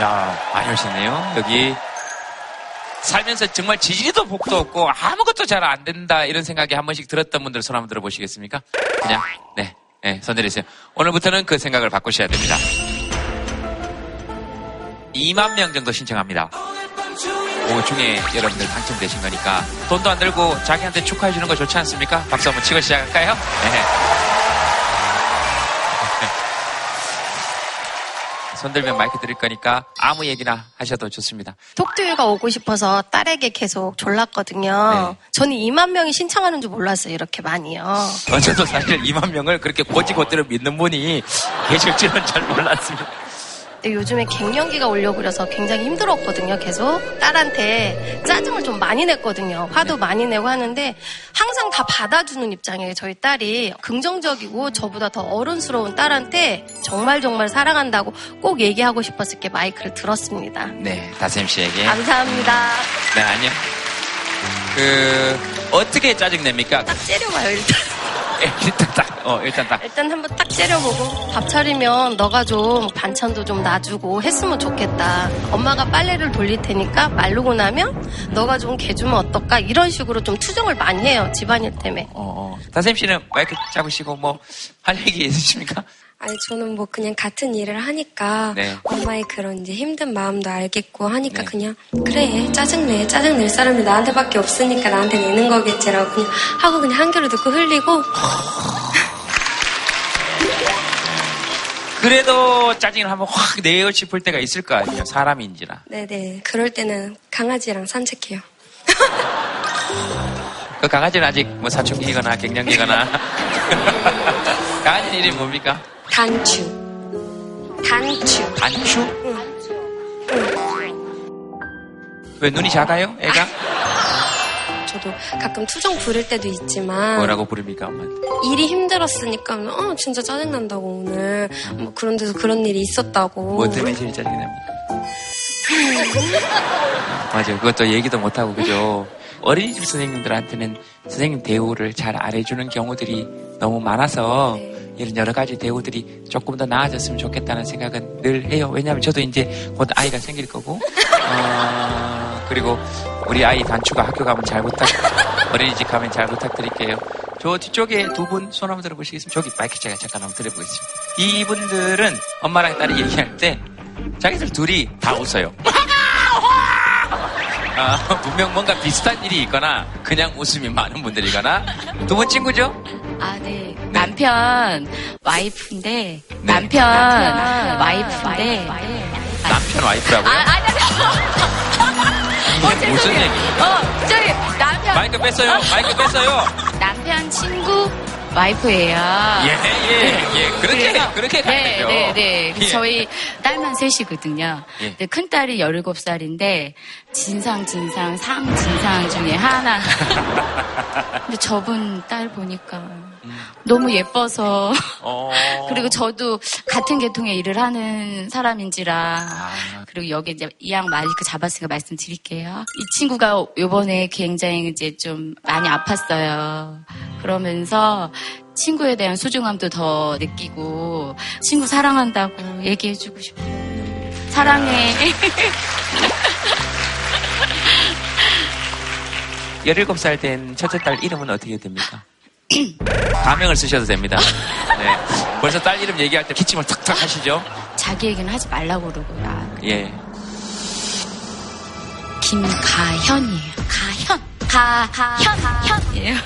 야, 많이 오셨네요. 여기 살면서 정말 지지리도 복도 없고 아무것도 잘 안 된다 이런 생각이 한 번씩 들었던 분들 손 한번 들어보시겠습니까? 그냥 네, 손 내리세요. 오늘부터는 그 생각을 바꾸셔야 됩니다. 2만 명 정도 신청합니다. 중에 여러분들 당첨되신 거니까 돈도 안 들고 자기한테 축하해 주는 거 좋지 않습니까? 박수 한번 치고 시작할까요? 네. 손 들면 마이크 드릴 거니까 아무 얘기나 하셔도 좋습니다. 톡투유가 오고 싶어서 딸에게 계속 졸랐거든요. 네. 저는 2만 명이 신청하는 줄 몰랐어요. 이렇게 많이요. 저도 사실 2만 명을 그렇게 곧이곧대로 믿는 분이 계실지는 잘 몰랐습니다. 요즘에 갱년기가 오려고 그래서 굉장히 힘들었거든요. 계속 딸한테 짜증을 좀 많이 냈거든요. 화도 많이 내고 하는데 항상 다 받아주는 입장이에요. 저희 딸이 긍정적이고 저보다 더 어른스러운 딸한테 정말 정말 사랑한다고 꼭 얘기하고 싶었을 게 마이크를 들었습니다. 네, 다샘 씨에게 감사합니다. 네, 아니요. 어떻게 짜증 냅니까? 딱 째려봐요, 일단. 일단 한번 딱 째려보고 밥 차리면 너가 좀 반찬도 좀 놔주고 했으면 좋겠다. 엄마가 빨래를 돌릴 테니까 마르고 나면 너가 좀 개주면 어떨까? 이런 식으로 좀 투정을 많이 해요. 집안일 때문에. 다샘 씨는 마이크 잡으시고 뭐 할 얘기 있으십니까? 아니 저는 뭐 그냥 같은 일을 하니까 네. 엄마의 그런 이제 힘든 마음도 알겠고 하니까 네. 그냥 그래 짜증낼 사람이 나한테밖에 없으니까 나한테 내는 거겠지라고 그냥 하고 그냥 한결을 듣고 흘리고 그래도 짜증을 한번 확 내고 싶을 때가 있을 거 아니에요. 사람인지라. 네네. 그럴 때는 강아지랑 산책해요. 그 강아지는 아직 뭐 사춘기거나 갱년기거나 강아지 이름이 뭡니까? 단추? 응. 왜 눈이 작아요? 애가? 저도 가끔 투정 부릴 때도 있지만 뭐라고 부릅니까? 일이 힘들었으니까 진짜 짜증난다고 오늘 뭐 그런 데서 그런 일이 있었다고 뭐 때문에 제일 짜증이 납니까? 맞아요. 그것도 얘기도 못하고 그죠? 어린이집 선생님들한테는 선생님 대우를 잘 안 해주는 경우들이 너무 많아서 네. 이런 여러 가지 대우들이 조금 더 나아졌으면 좋겠다는 생각은 늘 해요. 왜냐하면 저도 이제 곧 아이가 생길 거고 그리고 우리 아이 단추가 학교 가면 어린이집 가면 잘 부탁드릴게요. 저 뒤쪽에 두 분 손 한번 들어보시겠습니다. 저기 마이크 제가 잠깐 한번 들어보겠습니다. 이분들은 엄마랑 딸이 얘기할 때 자기들 둘이 다 웃어요. 분명 뭔가 비슷한 일이 있거나 그냥 웃음이 많은 분들이거나 두 분 친구죠? 아, 네. 남편 와이프인데 네. 남편 와이프라고요? 아니요. 무슨 얘기? 저기 남편 마이크 뺐어요. 남편 친구 와이프예요. 예. 그렇게 가야 되죠. 네. 예. 저희 딸만 셋이거든요. 예. 근데 큰 딸이 17살인데 진상 중에 하나. 근데 저분 딸 보니까 너무 예뻐서 그리고 저도 같은 계통의 일을 하는 사람인지라 그리고 여기 이제 이왕 마이크 잡았으니까 말씀드릴게요. 이 친구가 요번에 굉장히 이제 좀 많이 아팠어요. 그러면서 친구에 대한 소중함도 더 느끼고 친구 사랑한다고 얘기해주고 싶어요. 사랑해. 17살 된 첫째 딸 이름은 어떻게 됩니까? 가명을 쓰셔도 됩니다. 네. 벌써 딸 이름 얘기할 때 기침을 탁탁 하시죠? 자기 얘기는 하지 말라고 그러고요. 예. 김가현이에요. 가현이에요.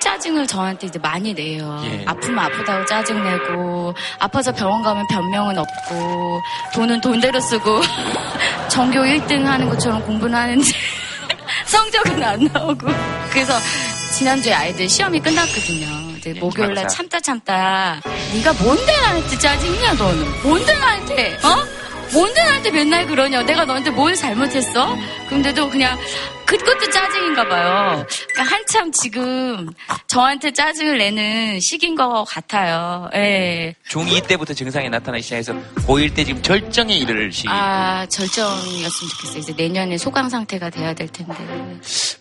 짜증을 저한테 이제 많이 내요. 예. 아프면 아프다고 짜증내고 아파서 병원 가면 변명은 없고 돈은 돈대로 쓰고 전교 1등 하는 것처럼 공부는 하는데 성적은 안 나오고 그래서 지난주에 아이들 시험이 끝났거든요. 이제 목요일날 참다 네가 뭔데 나한테 짜증이냐 너는 뭔데 나한테 맨날 그러냐 내가 너한테 뭘 잘못했어? 근데도 그냥 그것도 짜증인가봐요. 그러니까 한참 지금 저한테 짜증을 내는 시기인 것 같아요. 예. 중2 때부터 증상이 나타나기 시작해서 고1 때 지금 절정에 이를 시기. 아, 절정이었으면 좋겠어요. 이제 내년에 소강 상태가 돼야 될 텐데.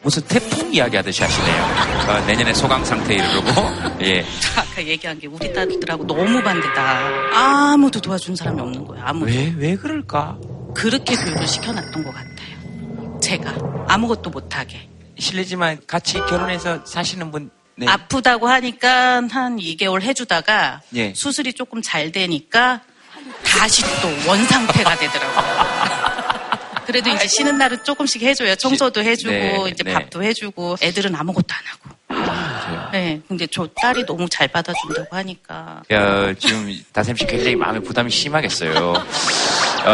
무슨 태풍 이야기하듯이 하시네요. 내년에 소강 상태에 이르고. 예. 아까 얘기한 게 우리 딸들하고 너무 반대다. 아무도 도와준 사람이 없는 거야. 아무도. 왜 그럴까? 그렇게 교육을 시켜놨던 것 같아요. 제가 아무것도 못하게. 실례지만 같이 결혼해서 사시는 분. 네. 아프다고 하니까 한 2개월 해주다가 예. 수술이 조금 잘 되니까 다시 또 원상태가 되더라고요. 그래도 이제 쉬는 날은 조금씩 해줘요. 청소도 해주고 네, 이제 네. 밥도 해주고 애들은 아무것도 안 하고. 네, 근데 저 딸이 너무 잘 받아준다고 하니까. 야, 지금 다샘 씨 굉장히 마음의 부담이 심하겠어요.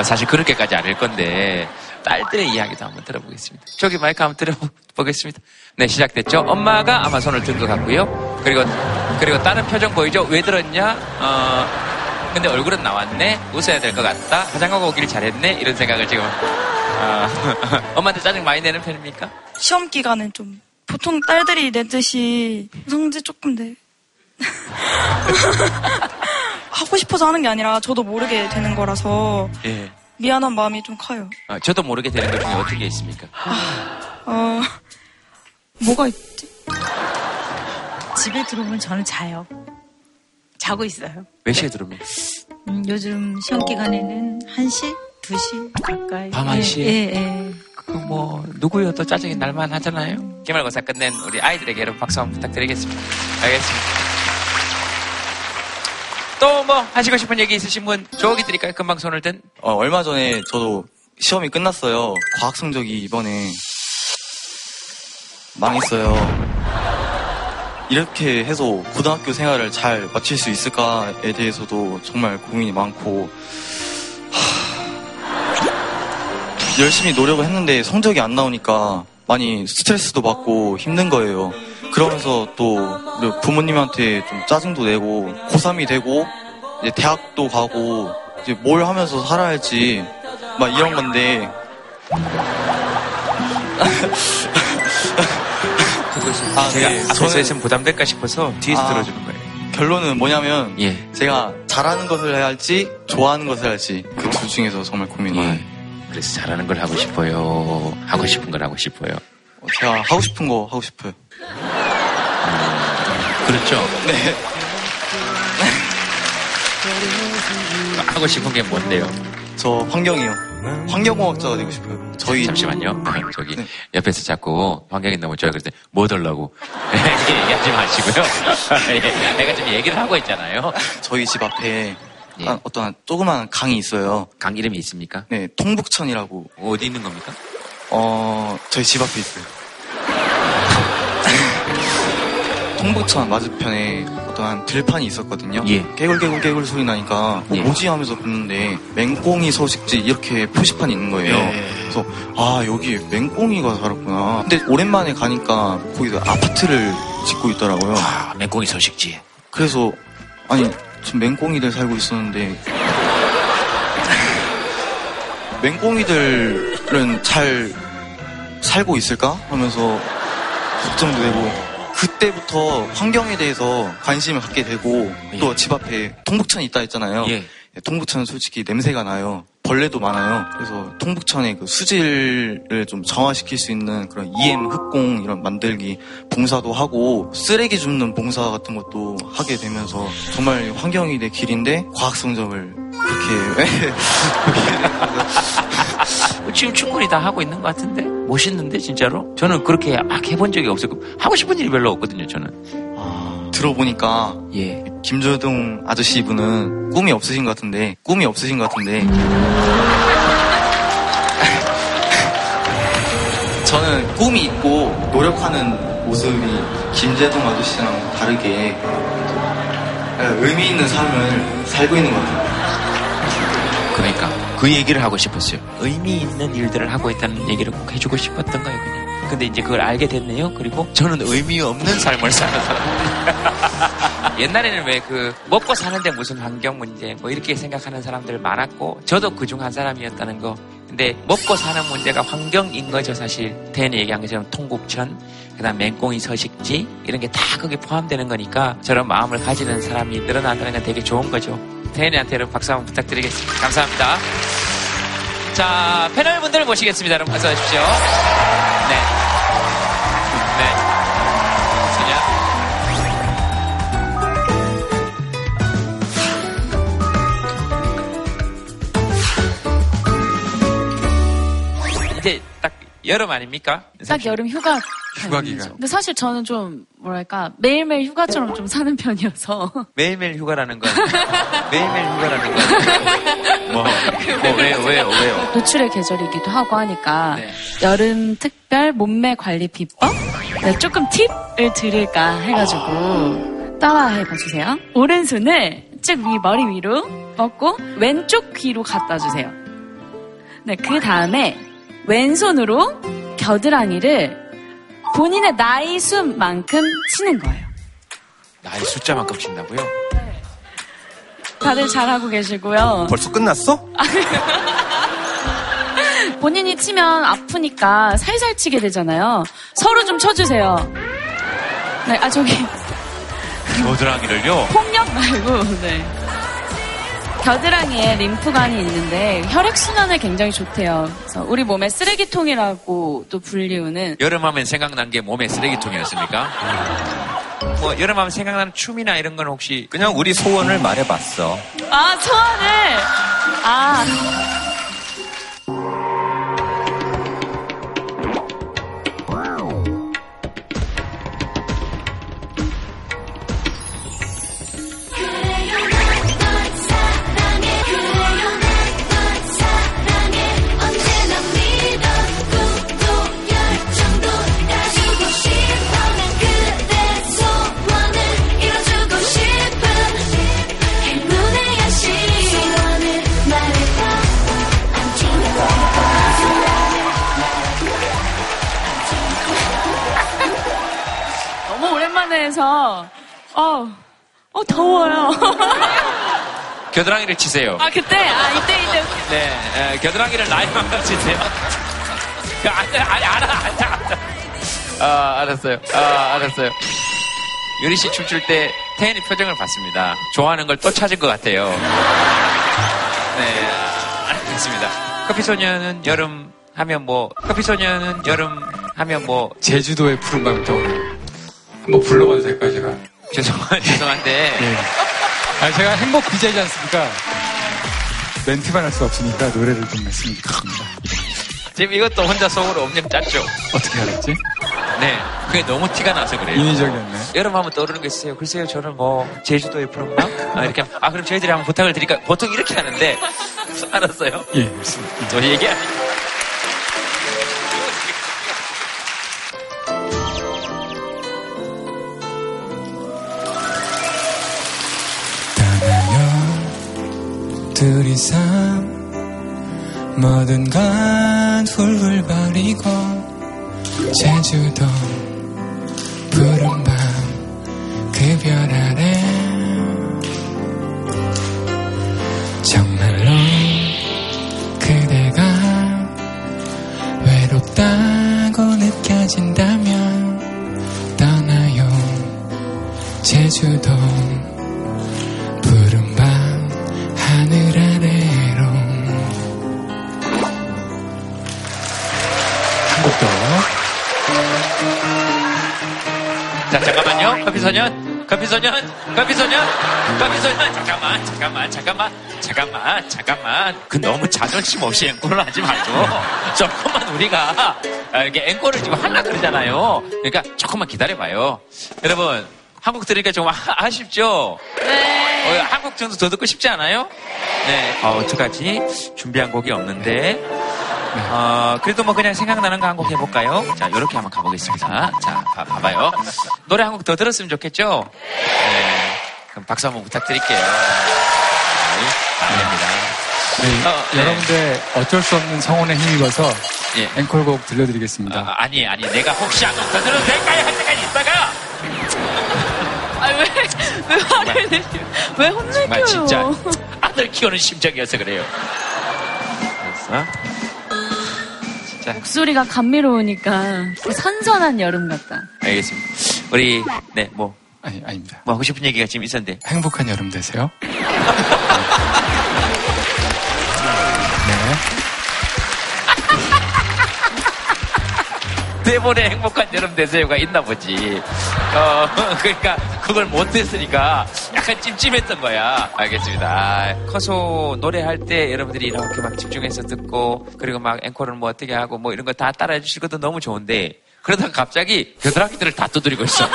사실 그렇게까지 아닐 건데 딸들의 이야기도 한번 들어보겠습니다. 저기 마이크 한번 들어보겠습니다. 네, 시작됐죠. 엄마가 아마 손을 든 것 같고요. 그리고 딸은 표정 보이죠? 왜 들었냐? 근데 얼굴은 나왔네. 웃어야 될 것 같다. 화장하고 오길 잘했네. 이런 생각을 지금. 엄마한테 짜증 많이 내는 편입니까? 시험 기간은 좀. 보통 딸들이 내듯이 성지 조금 내 하고 싶어서 하는 게 아니라 저도 모르게 되는 거라서 예. 미안한 마음이 좀 커요. 아, 저도 모르게 되는 것 중에 어떤 게 있습니까? 뭐가 있지? 집에 들어오면 저는 자요. 자고 있어요. 몇 시에 들어오면? 요즘 시험 기간에는 1시? 2시 가까이. 밤 1시? 예. 누구여도 짜증이 날만 하잖아요. 기말고사 끝낸 우리 아이들에게 여러분 박수 한번 부탁드리겠습니다. 알겠습니다. 또 뭐 하시고 싶은 얘기 있으신 분 저기 드릴까요? 금방 손을 든. 얼마 전에 저도 시험이 끝났어요. 과학 성적이 이번에 망했어요. 이렇게 해서 고등학교 생활을 잘 마칠 수 있을까에 대해서도 정말 고민이 많고 열심히 노력을 했는데 성적이 안 나오니까 많이 스트레스도 받고 힘든 거예요. 그러면서 또 부모님한테 좀 짜증도 내고 고3이 되고 이제 대학도 가고 이제 뭘 하면서 살아야 할지 막 이런 건데 제가 앞에서 했으면 부담될까 싶어서 뒤에서 들어주는 거예요. 결론은 뭐냐면 예. 제가 잘하는 것을 해야 할지 좋아하는 것을 해야 할지 그 둘 중에서 정말 고민이 많아요. 예. 그래서 잘하는 걸 하고 싶어요. 하고 싶은 걸 하고 싶어요. 제가 하고 싶은 거 하고 싶어요. 그렇죠? 네. 하고 싶은 게 뭔데요? 저 환경이요. 환경공학자가 되고 싶어요. 저희 잠시만요. 저기 네. 옆에서 자꾸 환경이 너무 좋아요. 그랬더니 뭐 달라고 얘기하지 마시고요. 내가 지금 얘기를 하고 있잖아요. 저희 집 앞에. 예. 어떤 조그만 강이 있어요. 강 이름이 있습니까? 네, 통북천이라고. 어디 있는 겁니까? 저희 집 앞에 있어요. 통북천 맞은편에 어떤 들판이 있었거든요. 예. 개굴 소리 나니까 예. 뭐지 하면서 봤는데 맹꽁이 서식지 이렇게 표시판이 있는 거예요. 예. 그래서 아 여기 맹꽁이가 살았구나. 근데 오랜만에 가니까 거기서 아파트를 짓고 있더라고요. 아, 맹꽁이 서식지. 그래서 아니. 전 맹꽁이들 살고 있었는데 맹꽁이들은 잘 살고 있을까? 하면서 걱정도 되고 그때부터 환경에 대해서 관심을 갖게 되고 예. 또 집 앞에 통북천이 있다 했잖아요. 예. 통북천은 솔직히 냄새가 나요. 벌레도 많아요. 그래서 통북천의 그 수질을 좀 정화시킬 수 있는 그런 EM 흙공 이런 만들기 봉사도 하고 쓰레기 줍는 봉사 같은 것도 하게 되면서 정말 환경이 내 길인데 과학 성적을 그렇게 지금 충분히 다 하고 있는 것 같은데 멋있는데 진짜로 저는 그렇게 막 해본 적이 없었고 하고 싶은 일이 별로 없거든요 저는. 들어보니까 예. 김제동 아저씨분은 꿈이 없으신 것 같은데 저는 꿈이 있고 노력하는 모습이 김제동 아저씨랑 다르게 의미 있는 삶을 살고 있는 것 같아요. 그러니까 그 얘기를 하고 싶었어요. 의미 있는 일들을 하고 있다는 얘기를 꼭 해주고 싶었던 거예요 그냥. 근데 이제 그걸 알게 됐네요. 그리고 저는 의미 없는 삶을 사는 사람. 옛날에는 왜 그 먹고 사는데 무슨 환경 문제 뭐 이렇게 생각하는 사람들 많았고 저도 그중 한 사람이었다는 거. 근데 먹고 사는 문제가 환경인 거죠 사실. 대현이 얘기한 것처럼 통북천, 그다음 맹꽁이 서식지 이런 게 다 거기 포함되는 거니까 저런 마음을 가지는 사람이 늘어난다는 건 되게 좋은 거죠. 대현이한테는 박수 한번 부탁드리겠습니다. 감사합니다. 자, 패널 분들 모시겠습니다. 여러분 어서 오십시오. 네. 이제 딱 여름 아닙니까? 딱 여름 휴가 기간. 근데 사실 저는 좀 뭐랄까 매일매일 휴가처럼 좀 사는 편이어서 매일매일 휴가라는 건 매일매일 휴가라는 건 왜요? 노출의 계절이기도 하고 하니까 네. 여름 특별 몸매 관리 비법? 네, 조금 팁을 드릴까 해가지고 따라해 봐주세요. 오른손을 쭉 위 머리 위로 뻗고 왼쪽 귀로 갖다 주세요. 네, 그 다음에 왼손으로 겨드랑이를 본인의 나이 숫만큼 치는 거예요. 나이 숫자만큼 친다고요? 네. 다들 잘하고 계시고요. 벌써 끝났어? 본인이 치면 아프니까 살살 치게 되잖아요. 서로 좀 쳐주세요. 네, 아 저기 겨드랑이를요? 폭력 말고 네. 겨드랑이에 림프관이 있는데 혈액순환에 굉장히 좋대요. 그래서 우리 몸의 쓰레기통이라고 또 불리우는 여름하면 생각난 게 몸의 쓰레기통이었습니까? 뭐 여름하면 생각나는 춤이나 이런 건 혹시 그냥 우리 소원을 말해봤어. 아 소원을 아 해서 더워요. 겨드랑이를 치세요. 아 그때 이때. 네, 겨드랑이를 나이만큼 치세요. 알았어요. 유리 씨 춤출 때 태연이 표정을 봤습니다. 좋아하는 걸 또 찾은 것 같아요. 네, 알겠습니다. 커피소년은 여름 하면 뭐 제주도의 푸른 밤이 떠오르는. 한번 불러봐도 될까요, 제가? 죄송한데. 네. 아니, 제가 행복 BJ지 않습니까? 멘트만 할 수 없으니까 노래를 좀 했으면 좋겠습니다. 지금 이것도 혼자 속으로 엄청 짰죠? 어떻게 알았지? 네. 그게 너무 티가 나서 그래요. 인위적이었네. 여름 하면 떠오르는 게 있어요. 글쎄요, 저는 뭐, 제주도의 푸른밤? 이렇게. 아, 그럼 저희들이 한번 부탁을 드릴까? 보통 이렇게 하는데. 알았어요? 예, 맞습니다. 저 얘기하니까. 둘이서 모든 건 훌훌 버리고 제주도 푸른 밤 그 별 아래 정말로 그대가 외롭다고 느껴진다면 떠나요 제주도 푸른 밤 하늘 아래로 한 곡 더. 자 잠깐만요. 커피소년 잠깐만 그 너무 자존심 없이 앵콜을 하지 말죠. 조금만 우리가 이렇게 앵콜을 지금 하려고 그러잖아요. 그러니까 조금만 기다려봐요. 여러분 한국 들으니까 좀 아쉽죠? 네. 한국 정도 더 듣고 싶지 않아요? 네. 어떡하지? 준비한 곡이 없는데. 그래도 뭐 그냥 생각나는 거 한 곡 해볼까요? 자, 요렇게 한번 가보겠습니다. 자, 봐봐요. 노래 한 곡 더 들었으면 좋겠죠? 네. 그럼 박수 한번 부탁드릴게요. 감사합니다. 네. 네. 여러분들 어쩔 수 없는 성원에 힘입어서 예. 앵콜곡 들려드리겠습니다. 아니. 내가 혹시 한 곡 더 들어도 될까요? 할 때까지 있다가. 아, 왜? 왜 화를 내죠? 왜 혼내줘요? 진짜 아들 키우는 심정이어서 그래요. 됐어? 진짜. 목소리가 감미로우니까 선선한 여름 같다. 알겠습니다. 우리 네 뭐 아닙니다. 뭐 하고 싶은 얘기가 지금 있었는데 행복한 여름 되세요. 대본에 행복한 여름 되세요가 있나 보지. 그러니까 그걸 못했으니까 약간 찜찜했던 거야. 알겠습니다. 커서 노래할 때 여러분들이 이렇게 막 집중해서 듣고 그리고 막 앵콜을 뭐 어떻게 하고 뭐 이런 거 다 따라해 주실 것도 너무 좋은데 그러다가 갑자기 겨드랑이들을 다 두드리고 있어.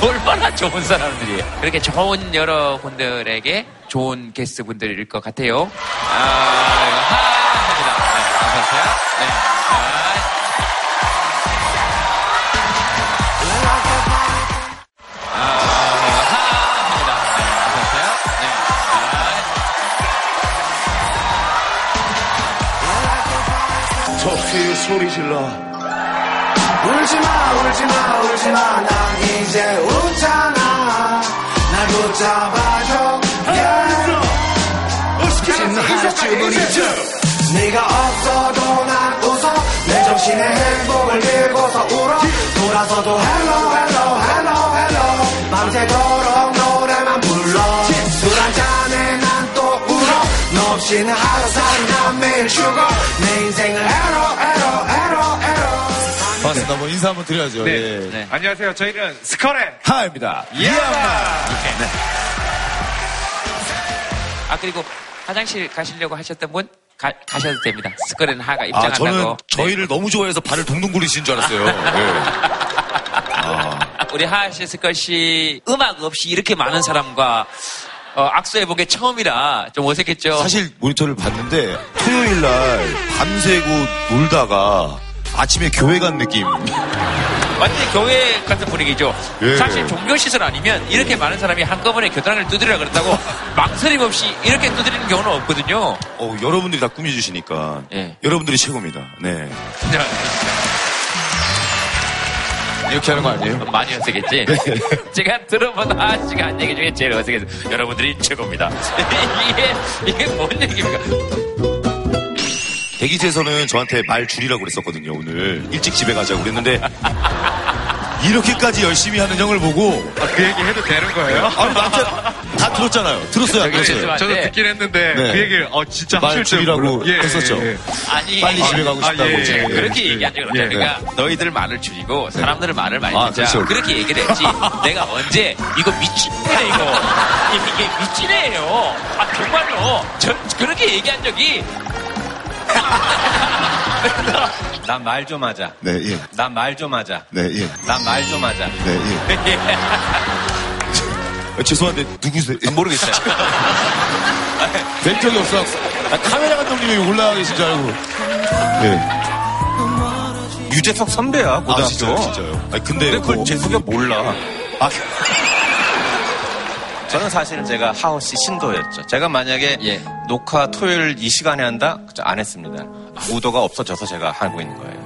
얼마나 좋은 사람들이에요. 그렇게 좋은 여러분들에게 좋은 게스트분들일 것 같아요. 합니다. 네, 감사합니다. 네. 톡투유 소리 질러. 울지마 울지마 울지마 난 이제 웃잖아. 날 붙잡아줘 웃기는 하루 춤을 잊어. 네가 없어도 난 웃어. 내 정신의 행복을 빌고서 울어. 돌아서도 헬로 헬로 헬로 헬로 밤새도록 노래만 불러. 술 한잔에 난 또 울어. 너 없이는 하루 살이 난 매일 죽어. 내 인생을 반갑습니다. 뭐 인사 한번 드려야죠. 네. 예. 네. 안녕하세요. 저희는 스컬앤하입니다. 예. 네. 아 그리고 화장실 가시려고 하셨던 분 가셔도 됩니다. 스컬앤하가 입장한다고. 저는 저희를 네. 너무 좋아해서 발을 동동 굴리신 줄 알았어요. 네. 우리 하하 씨, 스컬 씨 음악 없이 이렇게 많은 사람과 악수해본 게 처음이라 좀 어색했죠. 사실 모니터를 봤는데 토요일 날 밤새고 놀다가 아침에 교회 간 느낌. 완전히 교회 같은 분위기죠. 예. 사실 종교시설 아니면 이렇게 많은 사람이 한꺼번에 겨드랑이를 두드리라 그랬다고 망설임 없이 이렇게 두드리는 경우는 없거든요. 여러분들이 다 꾸며주시니까. 예. 여러분들이 최고입니다. 네. 이렇게 하는 거 아니에요? 많이 어색했지? 제가 들어본 아시간 얘기 중에 제일 어색했어요. 여러분들이 최고입니다. 이게 뭔 얘기입니까? 대기실에서는 저한테 말 줄이라고 그랬었거든요. 오늘 일찍 집에 가자고 그랬는데 이렇게까지 열심히 하는 형을 보고 그 얘기 해도 되는 거예요? 나한테 다 들었잖아요. 들었어요, 안 들었어요? 저도 듣긴 했는데 네. 그 얘기를 진짜 말 줄이라고 했었죠. 예. 아니 빨리 집에 가고 싶다고 제가 그렇게 얘기한 적은 없잖아요. 그러니까 너희들 말을 줄이고 사람들은 말을 많이 듣자. 그렇죠. 그렇게 얘기를 했지. 내가 언제 이거 미친애 이게 미친애예요. 정말로 저 그렇게 얘기한 적이. 난 말 좀 하자. 네, 예. 난 말 좀 하자. 네, 예. 난 말 좀 하자. 네, 예. 죄송한데 누구세요? 모르겠어요. 된 적이 없어. 카메라 감독님이 올라가 계신 줄 알고. 네. 유재석 선배야 고등학교. 진짜요? 근데 그걸 재석이가 몰라. 저는 사실은 제가 하호 씨 신도였죠. 제가 만약에 예. 녹화 토요일 이 시간에 한다? 안 했습니다. 우도가 없어져서 제가 하고 있는 거예요.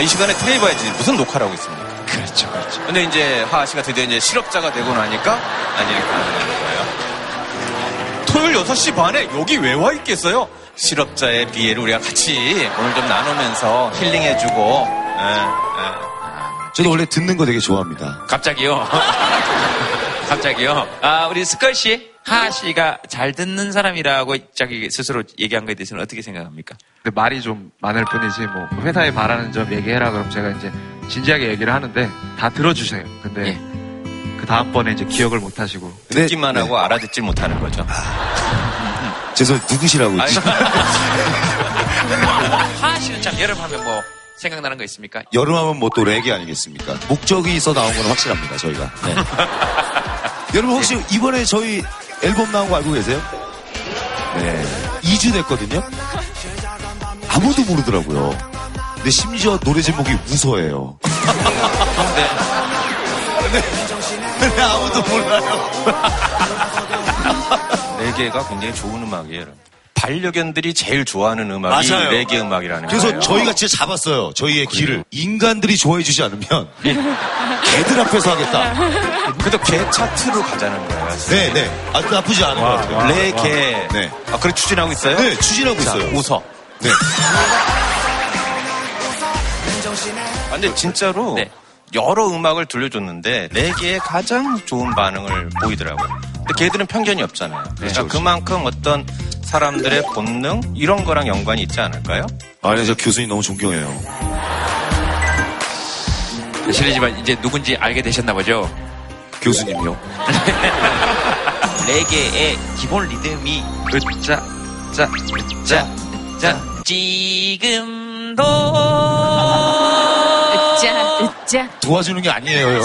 이 시간에 트레이버야지 무슨 녹화라고 있습니까? 그렇죠, 그렇죠. 근데 이제 하하 씨가 드디어 이제 실업자가 되고 나니까 아니 이렇게 하는 거예요. 토요일 6시 반에 여기 왜 와 있겠어요? 실업자의 비애를 우리가 같이 오늘 좀 나누면서 힐링해주고. 저도 원래 듣는 거 되게 좋아합니다. 갑자기요? 갑자기요. 우리 스컬 씨, 하하 씨가 잘 듣는 사람이라고 자기 스스로 얘기한 거에 대해서는 어떻게 생각합니까? 근데 말이 좀 많을 뿐이지 뭐 회사에 바라는 점 얘기해라 그럼 제가 이제 진지하게 얘기를 하는데 다 들어주세요. 근데 예. 그 다음번에 이제 기억을 못 하시고 듣기만 네. 하고 알아듣질 못하는 거죠. 죄송 누구시라고? 하하 씨는 참 여름하면 뭐. 생각나는 거 있습니까? 여름하면 뭐 또 레게 아니겠습니까? 목적이 있어 나온 건 확실합니다, 저희가. 네. 여러분 혹시 이번에 저희 앨범 나온 거 알고 계세요? 네. 2주 됐거든요? 아무도 모르더라고요. 근데 심지어 노래 제목이 웃어예요. 네. 근데 아무도 몰라요. 레게가 굉장히 좋은 음악이에요. 여러분. 반려견들이 제일 좋아하는 음악이 맞아요. 레게 음악이라는 그래서 거예요. 저희가 진짜 잡았어요. 저희의 길을. 인간들이 좋아해 주지 않으면 개들 앞에서 하겠다. 그래도 개 차트로 가자는 거예요. 네네. 네. 아주 나쁘지 않은 것 같아요. 레게. 네. 아, 그래 추진하고 있어요? 네, 추진하고 자, 있어요. 웃어. 네. 근데 진짜로 네. 여러 음악을 들려줬는데 레게에 가장 좋은 반응을 보이더라고요. 근데 걔들은 편견이 없잖아요. 그러니까 그렇죠. 그만큼 어떤 사람들의 본능 이런 거랑 연관이 있지 않을까요? 아니 저 교수님 너무 존경해요. 실례지만 이제 누군지 알게 되셨나 보죠? 교수님이요. 레게의 기본 리듬이 으짜짜짜 지금도 으짜. 도와주는 게 아니에요.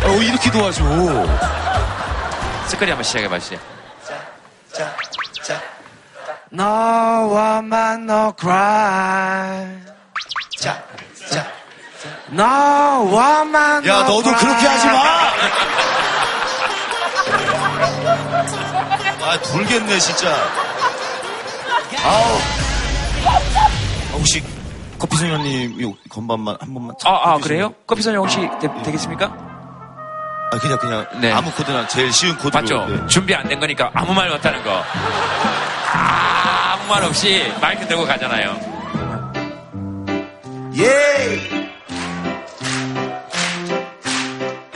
그거 이렇게 도와줘. 스컬이 한번 시작해봐주세요. 자. 너와만 no cry. 자. 너와만 no cry. 야, 너도 cry. 그렇게 하지 마! 아, 돌겠네, 진짜. 아우. 혹시. 커피소녀님 건반만 한 번만. 아 그래요? 커피소녀 혹시 되겠습니까? 아 그냥 네. 아무 코드나 제일 쉬운 코드로. 맞죠? 네. 준비 안 된 거니까 아무 말 못하는 거. 아무 말 없이 마이크 들고 가잖아요. 예.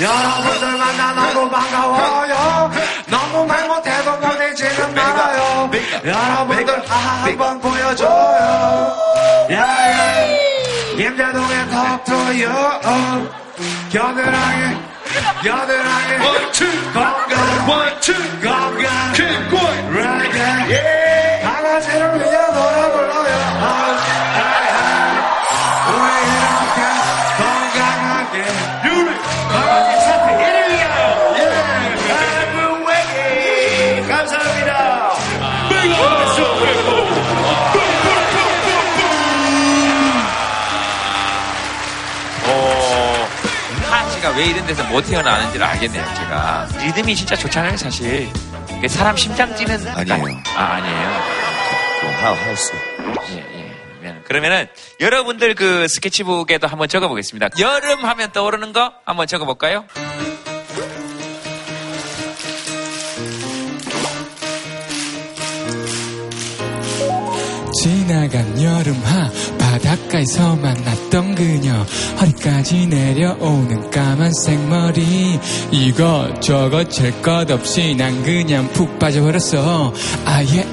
여러분들 만나고 반가워요. 너무 말 못해도 편해지는 마요. 여러분들 다 한번 보여줘요. 야야 김제동의 톡투유 겨드랑이 원투 건강 원투 건강 킥보이 레게 강아지를 위해 노래 불러요 우리 이렇게 건강하게 유리 강아지 차트 1위 위하여 예 every way 감사합니다 왜 이런 데서 못 태어나는지를 알겠네요, 제가. 리듬이 진짜 좋잖아요, 사실. 사람 심장 찌는. 아니에요. 아니에요. 하우스. 예. 그러면은, 여러분들 그 스케치북에도 한번 적어보겠습니다. 여름 하면 떠오르는 거 한번 적어볼까요? 지나간 여름하 바닷가에서 만났던 그녀 허리까지 내려오는 까만 생머리 이것저것 잴 것 없이 난 그냥 푹 빠져버렸어 아예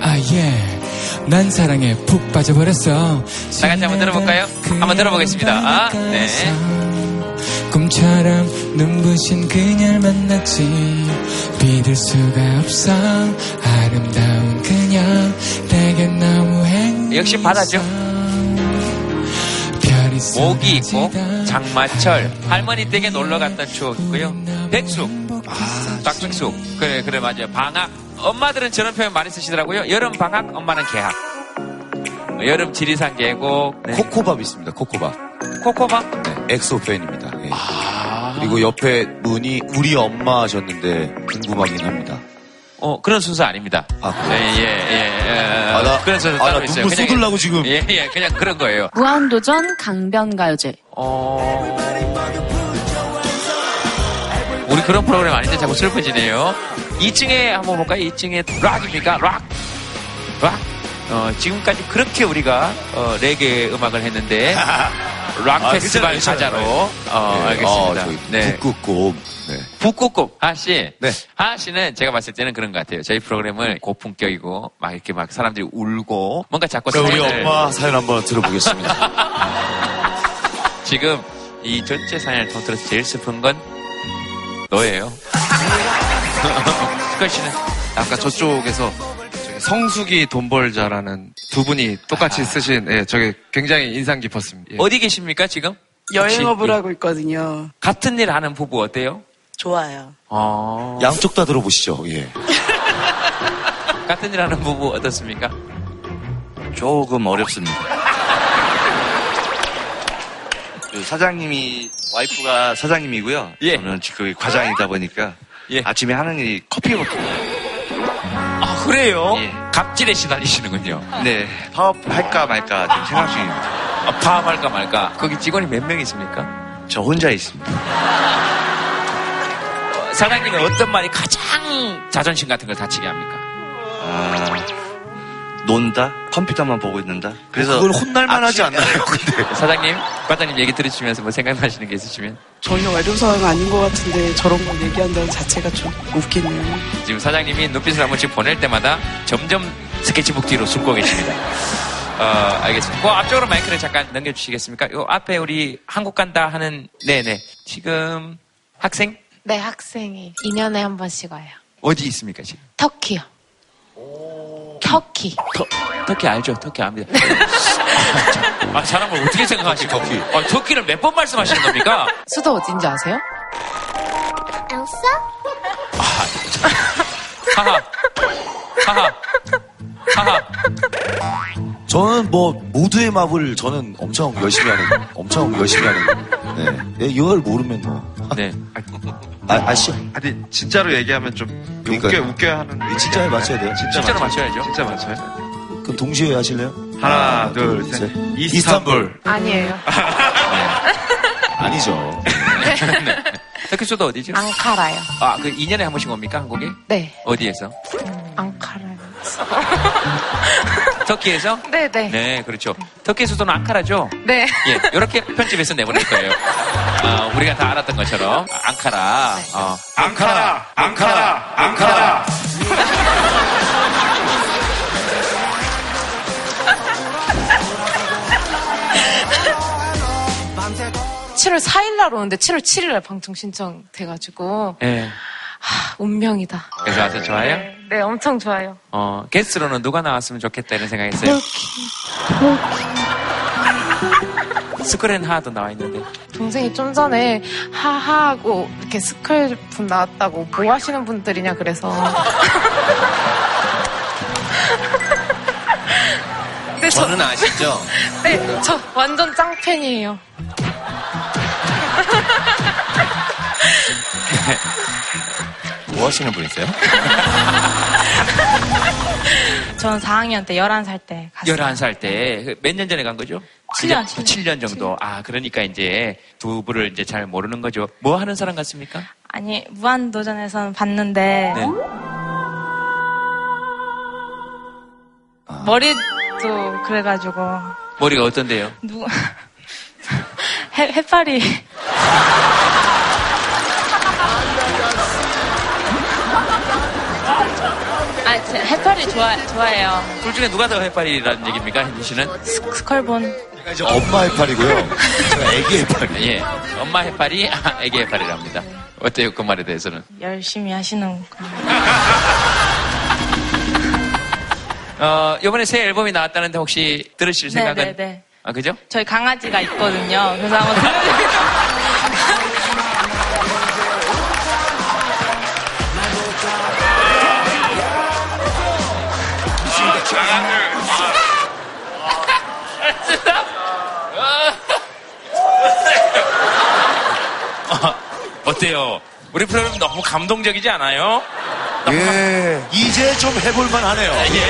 난 사랑에 푹 빠져버렸어 다 같이 한번 들어볼까요? 한번 들어보겠습니다 아, 네. 꿈처럼 눈부신 그녀를 만났지 믿을 수가 없어 아름다운 그녀 내겐 너무 행복했어 역시 바다죠 모기 있고 장마철 할머니 댁에 놀러갔던 추억이고요 백숙 닭백숙 그래 맞아요 방학 엄마들은 저런 표현 많이 쓰시더라고요 여름 방학 엄마는 개학 여름 지리산 계곡 네. 코코밥 있습니다 코코밥? 네, 엑소 팬입니다 네. 그리고 옆에 분이 우리 엄마 하셨는데 궁금하긴 합니다 그런 순서 아닙니다. 그런 순서 따로 있어요. 누구 쏟으려고 지금. 그냥 그런 거예요. 무한도전 강변가요제. 우리 그런 프로그램 아닌데 자꾸 슬퍼지네요. 2층에 한번 볼까요? 2층에 락입니까? 락. 지금까지 그렇게 우리가 레게 음악을 했는데 락 페스티벌 사자로 알겠습니다. 네. 북극곰. 네. 북극곰. 하씨. 네. 하씨는 제가 봤을 때는 그런 것 같아요. 저희 프로그램을 고품격이고 막 이렇게 막 사람들이 울고 뭔가 자꾸 그래, 사연을 우리 엄마 사연 한번 들어보겠습니다. 지금 이 전체 사연을 통틀어서 제일 슬픈 건 너예요. 스컬 씨는 아까 저쪽에서 성숙이 돈 벌자라는 두 분이 똑같이 쓰신 저게 굉장히 인상 깊었습니다. 어디 계십니까 지금? 여행업을 하고 있거든요. 같은 일 하는 부부 어때요? 좋아요. 양쪽 다 들어보시죠. 예. 같은 일 하는 부부 어떻습니까? 조금 어렵습니다. 사장님이 와이프가 사장님이고요. 예. 저는 지금 과장이다 보니까 아침에 하는 일이 커피 먹기예요. 그래요? 예. 갑질에 시달리시는군요. 네, 파업할까 말까 지금 생각 중입니다. 아, 파업할까 말까. 거기 직원이 몇 명 있습니까? 저 혼자 있습니다. 사장님은 어떤 말이 가장 자존심 같은 걸 다치게 합니까? 논다? 컴퓨터만 보고 있는다? 그래서 그걸 혼날만 하지 않나요? 근데 사장님, 과장님 얘기 들으시면서 뭐 생각나시는 게 있으시면? 전혀 외동상 아닌 것 같은데 저런 거 얘기한다는 자체가 좀 웃기네요. 지금 사장님이 눈빛을 한 번씩 보낼 때마다 점점 스케치북 뒤로 숨고 계십니다. 알겠습니다. 그 앞쪽으로 마이크를 잠깐 넘겨주시겠습니까? 요 앞에 우리 한국 간다 하는 네네 지금 학생? 네, 학생이 2년에 한 번씩 와요. 어디 있습니까 지금? 터키요. 터키. 터키 알죠? 터키 압니다. 아, 사람을 어떻게 생각하시는 터키? 아, 터키를 몇 번 말씀하시는 겁니까? 수도 어딘지 아세요? 알았어? 아, 하하. 하하. 하하. 저는 뭐, 모두의 마블 저는 엄청 열심히 하는. 네. 이걸 모르면 뭐. 네. 아시죠? 아니, 진짜로 얘기하면 좀 웃겨야 하는데. 진짜에 맞춰야 돼요. 진짜로 맞춰야죠. 진짜 맞춰야 돼요. 그럼 동시에 하실래요? 하나, 둘, 셋. 이스탄불. 아니에요. 아니죠. 네. 터키수도 어디죠? 앙카라요. 아, 그 2년에 한 번씩 옵니까, 한국에? 네. 어디에서? 앙카라에서. 터키에서? 네네. 네, 그렇죠. 터키의 수도는 앙카라죠? 네. 예, 이렇게 편집해서 내보낼 거예요. 우리가 다 알았던 것처럼. 앙카라. 네. 앙카라. 앙카라. 7월 4일날 오는데 7월 7일날 방청 신청 돼가지고. 네. 하, 운명이다. 그래서 아주 좋아요? 네, 네, 엄청 좋아요. 게스트로는 누가 나왔으면 좋겠다 이런 생각했어요. 스컬앤하도 나와 있는데. 동생이 좀 전에 하하하고 이렇게 스컬 분 나왔다고 뭐 하시는 분들이냐 그래서. 네, 저는 아시죠? 네, 저 완전 짱팬이에요. 뭐 하시는 분이세요? 전 4학년 때 11살 때 갔어요. 11살 때. 몇 년 전에 간 거죠? 7년 정도. 7년. 아, 그러니까 이제 두 분을 이제 잘 모르는 거죠. 뭐 하는 사람 같습니까? 아니, 무한도전에서는 봤는데. 네. 머리도 그래가지고. 머리가 어떤데요? 해파리. 아, 제 해파리 좋아해요. 둘 중에 누가 더 해파리라는 얘기입니까, 혜진 씨는? 스컬본. 제가 이제 엄마 해파리고요. 제가 애기 해파리. 예, 엄마 해파리, 애기 해파리랍니다. 어때요, 그 말에 대해서는? 열심히 하시는 이번에 새 앨범이 나왔다는데 혹시 들으실 생각은? 네네네. 아, 그죠? 저희 강아지가 있거든요. 그래서 한번 들어볼게요. 어때요? 우리 프로그램 너무 감동적이지 않아요? 예. 이제 좀 해볼만 하네요. 예.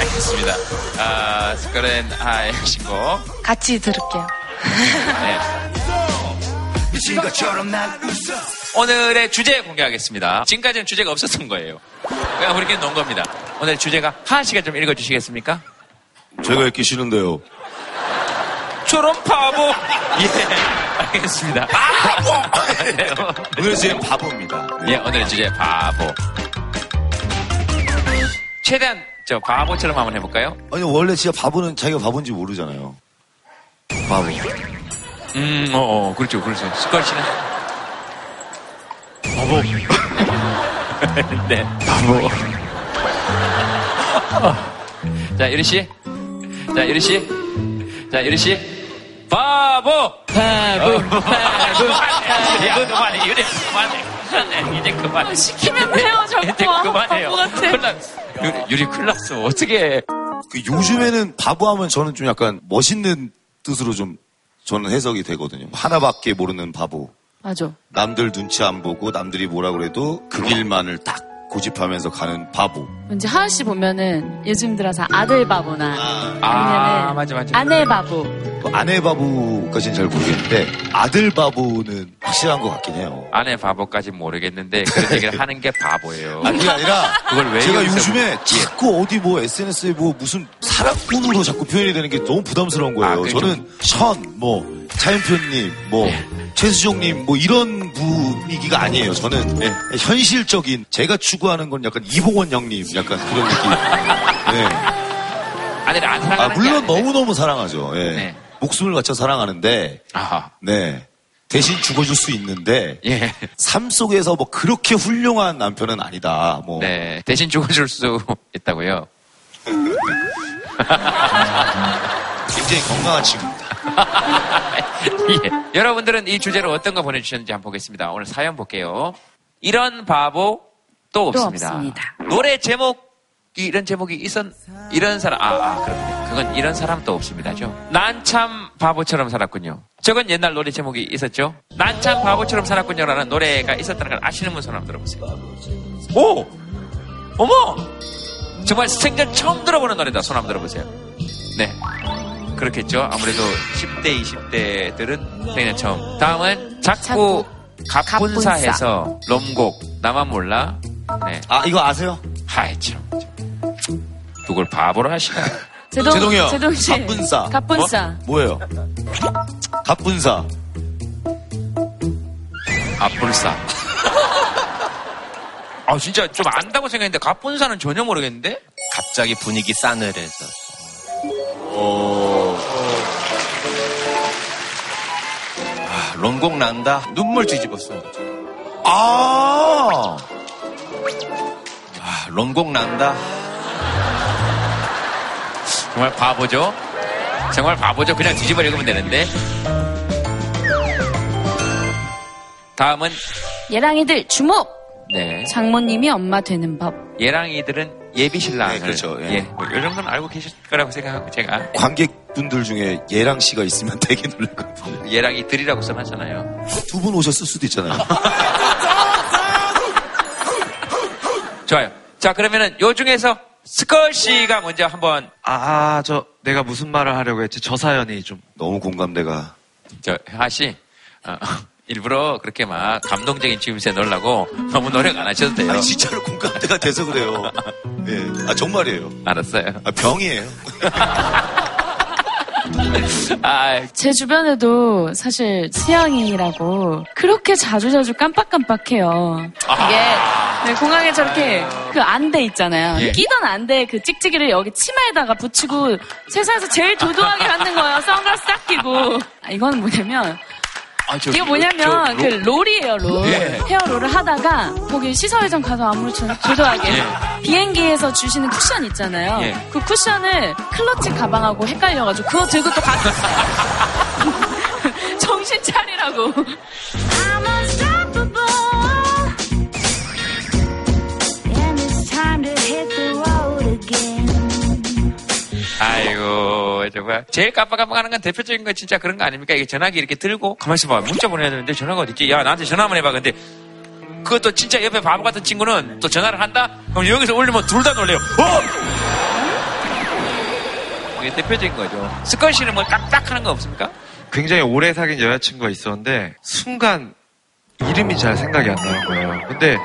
알겠습니다. 아, 스컬앤하의 신곡. 같이 들을게요. 미친 것처럼 난 웃어. 오늘의 주제 공개하겠습니다. 지금까지는 주제가 없었던 거예요. 그냥 우리끼리 논 겁니다. 오늘 주제가 하하 씨가 좀 읽어주시겠습니까? 제가 읽기 싫은데요. 저런 바보. 예. 알겠습니다. 바보! 오늘 주제 바보입니다. 예, 오늘 주제 바보. 최대한 저 바보처럼 한번 해볼까요? 아니, 원래 진짜 바보는 자기가 바본지 모르잖아요. 바보. 그렇죠, 그렇죠. 스컬 씨는? 바보. 네, 바보. 자, 유리 씨. 바보. 그만해, 유리. 그만해. 이제 그만해. 시키면 해요, 자꾸. 이제 그만해요. 유리 큰일 났어. 어떻게 해. 그 요즘에는 바보하면 저는 좀 약간 멋있는 뜻으로 좀 저는 해석이 되거든요. 하나밖에 모르는 바보. 맞아. 남들 눈치 안 보고 남들이 뭐라 그래도 그 길만을 딱 고집하면서 가는 바보. 왠지 하은 씨 보면은 요즘 들어서 아들 바보나 아니면은 맞아. 아내 바보. 아내 바보까지는 잘 모르겠는데 아들 바보는 확실한 것 같긴 해요. 아내 바보까지는 모르겠는데 그런 얘기를 하는 게 바보예요. 아니, 그게 아니라 그걸 왜 제가 요즘에 자꾸 어디 뭐 SNS에 뭐 무슨 사랑꾼으로 자꾸 표현이 되는 게 너무 부담스러운 거예요. 저는 션, 뭐 차윤표님, 뭐 최수종님 뭐 이런 분위기가 아니에요. 저는 네. 현실적인 제가 추구하는 건 약간 이봉원 형님 약간 그런 느낌. 네. 아내를 안 사랑하는 물론 너무너무 사랑하죠. 예. 네. 목숨을 바쳐 사랑하는데, 아하. 네. 대신 죽어줄 수 있는데, 예. 삶 속에서 뭐 그렇게 훌륭한 남편은 아니다. 뭐. 네. 대신 죽어줄 수 있다고요? 굉장히 건강한 친구입니다. 예. 여러분들은 이 주제로 어떤 거 보내주셨는지 한번 보겠습니다. 오늘 사연 볼게요. 이런 바보 또 없습니다. 노래 제목 이런 제목이 이런 사람, 그렇군요. 그건 이런 사람도 없습니다죠. 난 참 바보처럼 살았군요. 저건 옛날 노래 제목이 있었죠. 난 참 바보처럼 살았군요라는 노래가 있었다는 걸 아시는 분 손 한번 들어보세요. 오! 어머! 정말 생전 처음 들어보는 노래다. 손 한번 들어보세요. 네. 그렇겠죠. 아무래도 10대, 20대들은 생전 처음. 다음은 자꾸 갑분사해서 롬곡, 나만 몰라. 네. 이거 아세요? 하이, 참. 그걸 바보로 하시나요? 제동이요. 갑분사. 갑분사. 뭐예요? 갑분사. 앞불사. 진짜 좀 안다고 생각했는데 갑분사는 전혀 모르겠는데? 갑자기 분위기 싸늘해서. 롱곡 난다. 눈물 뒤집었어. 롱곡 난다. 정말 바보죠? 정말 바보죠? 그냥 뒤집어 읽으면 되는데. 다음은 예랑이들 주목! 네. 장모님이 엄마 되는 법. 예랑이들은 예비신랑을. 네, 그렇죠. 예. 이 정도는 알고 계실 거라고 생각하고 제가. 관객분들 중에 예랑 씨가 있으면 되게 놀랄 것 같아요. 예랑이들이라고 써놨잖아요. 두 분 오셨을 수도 있잖아요. 좋아요. 자, 그러면은 요 중에서 스컬 씨가 먼저 한번 내가 무슨 말을 하려고 했지? 저 사연이 좀 너무 공감대가 하 씨 일부러 그렇게 막 감동적인 춤새 넣으려고 너무 노력 안 하셔도 돼요. 진짜로 공감대가 돼서 그래요. 예, 정말이에요. 알았어요. 병이에요. 제 주변에도 사실 수영이라고 그렇게 자주 깜빡깜빡해요. 이게 공항에 저렇게 그 안대 있잖아요. 예. 끼던 안대 그 찍찍이를 여기 치마에다가 붙이고 세상에서 제일 도도하게 하는 거예요. 선글라스 딱 끼고. 이건 뭐냐면 이게 뭐냐면 그 롤이에요, 롤. 예. 헤어롤을 하다가 거기 시설회전 가서 아무렇지 조조하게 비행기에서 주시는 쿠션 있잖아요. 예. 그 쿠션을 클러치 가방하고 헷갈려가지고 그거 들고 또 갔어요. 정신 차리라고. 아이고, 정말. 제일 깜빡깜빡하는 건 대표적인 건 진짜 그런 거 아닙니까? 이게 전화기 이렇게 들고, 가만있어 봐. 문자 보내야 되는데 전화가 어딨지? 야, 나한테 전화 한번 해봐. 근데 그것도 진짜 옆에 바보 같은 친구는 또 전화를 한다? 그럼 여기서 올리면 둘 다 놀래요. 이게 대표적인 거죠. 스컬 씨는 뭐 딱딱하는 거 없습니까? 굉장히 오래 사귄 여자친구가 있었는데, 순간 이름이 잘 생각이 안 나는 거예요. 근데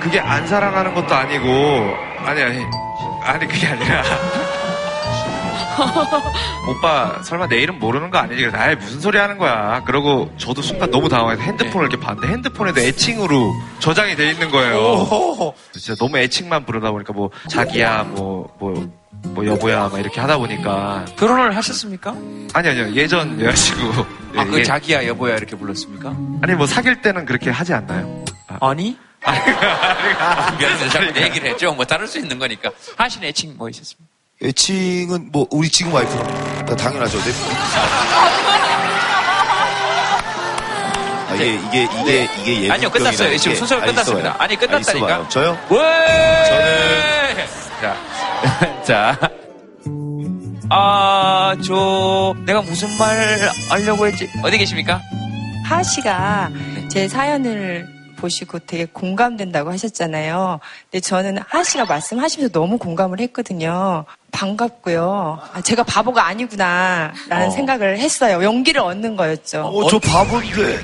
그게 안 사랑하는 것도 아니고, 아니, 그게 아니라. 오빠 설마 내 이름 모르는 거 아니지? 그래서 무슨 소리 하는 거야. 그러고 저도 순간 너무 당황해서 핸드폰을 이렇게 봤는데 핸드폰에도 애칭으로 저장이 돼 있는 거예요. 진짜 너무 애칭만 부르다 보니까 뭐 자기야 뭐 여보야 막 이렇게 하다 보니까. 결혼을 하셨습니까? 아니요. 예전 여자친구. 그 자기야 여보야 이렇게 불렀습니까? 아니 뭐 사귈 때는 그렇게 하지 않나요? 아니. 미안해서 자꾸 내 얘기를 했죠. 뭐 다를 수 있는 거니까. 하신 애칭 뭐 있었습니까? 애칭은 뭐 우리 지금 와이프랑 당연하죠. 이게 아니요 끝났어요. 지금 순서가 끝났습니다. 있어봐요. 아니 끝났다니까. 저요? 저는 내가 무슨 말 하려고 했지? 어디 계십니까? 하씨가 제 사연을 보시고 되게 공감된다고 하셨잖아요. 근데 저는 하 씨가 말씀하시면서 너무 공감을 했거든요. 반갑고요. 아, 제가 바보가 아니구나 라는 생각을 했어요. 용기를 얻는 거였죠. 저 바본데.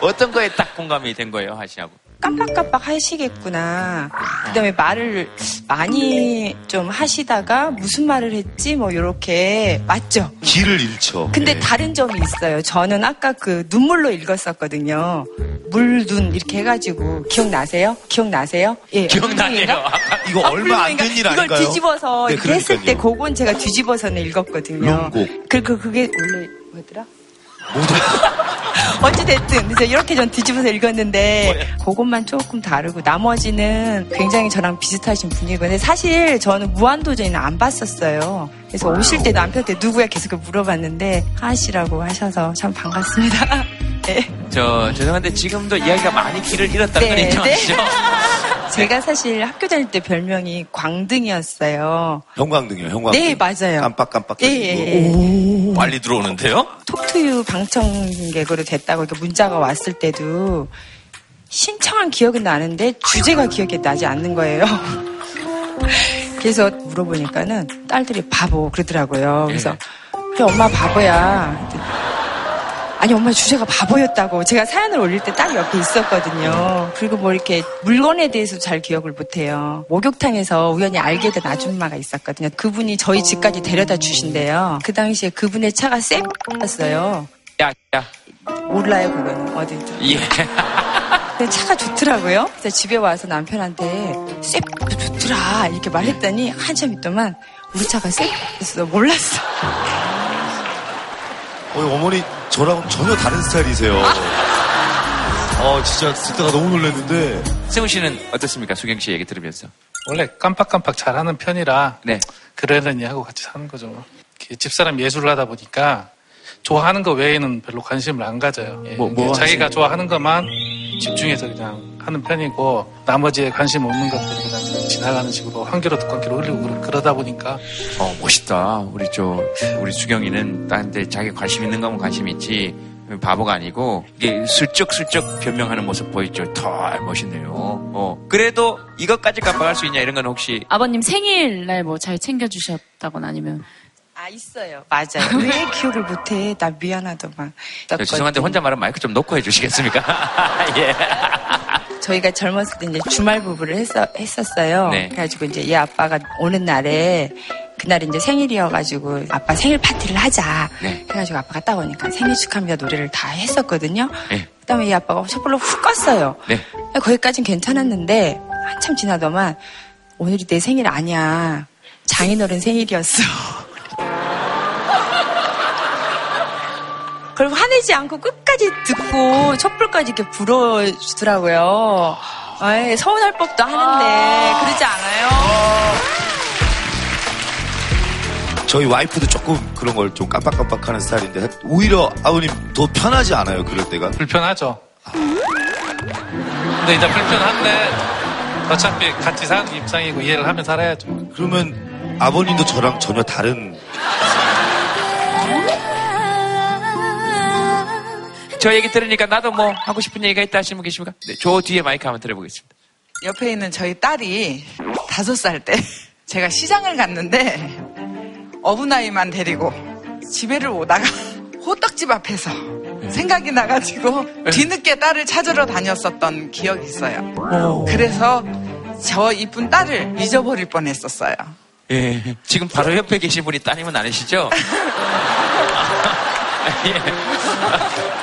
어떤 거에 딱 공감이 된 거예요, 하 씨하고? 깜빡깜빡 하시겠구나. 그다음에 말을 많이 좀 하시다가 무슨 말을 했지? 뭐 이렇게 맞죠? 길을 잃죠. 근데 다른 점이 있어요. 저는 아까 그 눈물로 읽었었거든요. 물, 눈 이렇게 해가지고 기억나세요? 기억나세요? 예. 기억나네요. 이거 얼마 안 된 일 아닌가요? 이걸 뒤집어서 이렇게 했을 때 그건 제가 뒤집어서는 읽었거든요. 그게 원래 뭐더라? 어찌됐든 이제 이렇게 전 뒤집어서 읽었는데 그것만 조금 다르고 나머지는 굉장히 저랑 비슷하신 분이거든요. 사실 저는 무한도전은 안 봤었어요. 그래서 오실 때 남편한테 누구야 계속 물어봤는데 하하씨라고 하셔서 참 반갑습니다. 네. 죄송한데 지금도 이야기가 많이 길을 잃었다는 건 인정하시죠? 제가 사실 학교 다닐 때 별명이 광등이었어요. 형광등이요, 형광등. 네, 맞아요. 깜빡깜빡. 오, 빨리 들어오는데요? 톡투유 방청객으로 됐다고 문자가 왔을 때도 신청한 기억은 나는데 주제가 기억이 나지 않는 거예요. 그래서 물어보니까는 딸들이 바보 그러더라고요. 그래서 그래, 엄마 바보야. 아니 엄마 주제가 바보였다고 제가 사연을 올릴 때 딱 옆에 있었거든요. 그리고 뭐 이렇게 물건에 대해서 잘 기억을 못해요. 목욕탕에서 우연히 알게 된 아줌마가 있었거든요. 그분이 저희 집까지 데려다 주신대요. 그 당시에 그분의 차가 쌩 났어요. 야 몰라요 그거는 어딘지. 예. 근데 차가 좋더라고요. 그래서 집에 와서 남편한테 쌩 좋더라 이렇게 말했더니 한참 있더만 우리 차가 쌩 됐어 몰랐어. 어머니 저랑 전혀 다른 스타일이세요. 진짜 듣다가 너무 놀랐는데. 승훈 씨는 어떻습니까? 수경 씨 얘기 들으면서. 원래 깜빡깜빡 잘하는 편이라 그러려니 하고 같이 사는 거죠. 집사람 예술을 하다 보니까 좋아하는 거 외에는 별로 관심을 안 가져요. 자기가 좋아하는 것만 집중해서 그냥 하는 편이고 나머지에 관심 없는 것들은 그냥 지나가는 식으로 한 귀로 듣고 한 귀로 흘리고 그러다 보니까. 멋있다. 우리 수경이는 나한테 자기 관심 있는 거면 관심 있지 바보가 아니고 이게 슬쩍슬쩍 변명하는 모습 보이죠. 털 멋있네요. 그래도 이것까지 깜빡할 수 있냐 이런 건 혹시 아버님 생일날 뭐 잘 챙겨주셨다거나 아니면. 있어요. 맞아요. 왜 기억을 못해? 나 미안하더만. 죄송한데 혼자 말하면 마이크 좀 놓고 해주시겠습니까? 예. 저희가 젊었을 때 이제 주말 부부를 했었어요. 네. 그래가지고 이제 얘 아빠가 오는 날에 그날 이제 생일이어가지고 아빠 생일 파티를 하자. 네. 그래가지고 아빠가 딱 오니까 생일 축하합니다 노래를 다 했었거든요. 네. 그다음에 얘 아빠가 촛불로 훅 껐어요. 네. 거기까진 괜찮았는데 한참 지나더만 오늘이 내 생일 아니야. 장인어른 생일이었어. 그럼 화내지 않고 끝까지 듣고 촛불까지 이렇게 불어주더라고요. 아이, 서운할 법도 하는데 그러지 않아요? 저희 와이프도 조금 그런 걸 좀 깜빡깜빡하는 스타일인데 오히려 아버님 더 편하지 않아요? 그럴 때가? 불편하죠. 근데 이제 불편한데 어차피 같이 사는 입장이고 이해를 하면 살아야죠. 그러면 아버님도 저랑 전혀 다른... 저 얘기 들으니까 나도 뭐 하고 싶은 얘기가 있다 하시는 분 계십니까? 네, 저 뒤에 마이크 한번 들어보겠습니다. 옆에 있는 저희 딸이 5살 때 제가 시장을 갔는데 어부나이만 데리고 집에를 오다가 호떡집 앞에서 생각이 나가지고 뒤늦게 딸을 찾으러 다녔었던 기억이 있어요. 그래서 저 이쁜 딸을 잊어버릴 뻔했었어요. 예, 지금 바로 옆에 계신 분이 따님은 아니시죠? 예.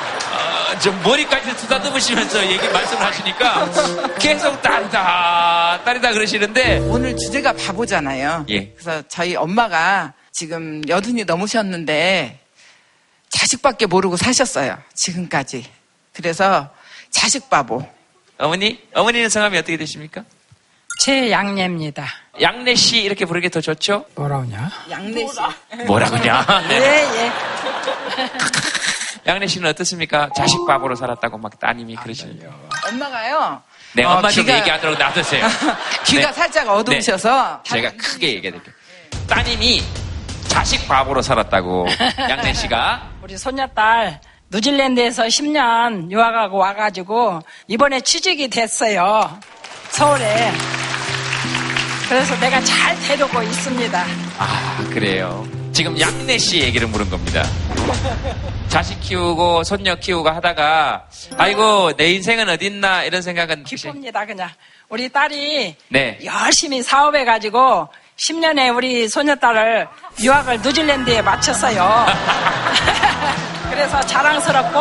머리까지 쓰다듬으시면서 말씀을 하시니까 계속 딸이다 그러시는데 오늘 주제가 바보잖아요. 예. 그래서 저희 엄마가 지금 80이 넘으셨는데 자식밖에 모르고 사셨어요. 지금까지. 그래서 자식 바보. 어머니는 성함이 어떻게 되십니까? 제 양내입니다. 양내 씨 이렇게 부르게 더 좋죠? 뭐라고냐? 양내 씨. 뭐라고냐? 네. 양래 씨는 어떻습니까? 자식 바보로 살았다고 막 따님이 그러시는데. 엄마가요? 네, 엄마 좀 얘기하도록 놔두세요. 귀가 살짝 어두우셔서. 네. 제가 크게 얘기해드릴게요. 네. 따님이 자식 바보로 살았다고 양래 씨가. 우리 손녀딸 뉴질랜드에서 10년 유학하고 와가지고 이번에 취직이 됐어요. 서울에. 그래서 내가 잘 데리고 있습니다. 아, 그래요. 지금 양내 씨 얘기를 물은 겁니다. 자식 키우고 손녀 키우고 하다가 아이고 내 인생은 어딨나 이런 생각은 기쁩니다. 그냥 우리 딸이 네. 열심히 사업해가지고 10년에 우리 소녀딸을 유학을 뉴질랜드에 마쳤어요. 그래서 자랑스럽고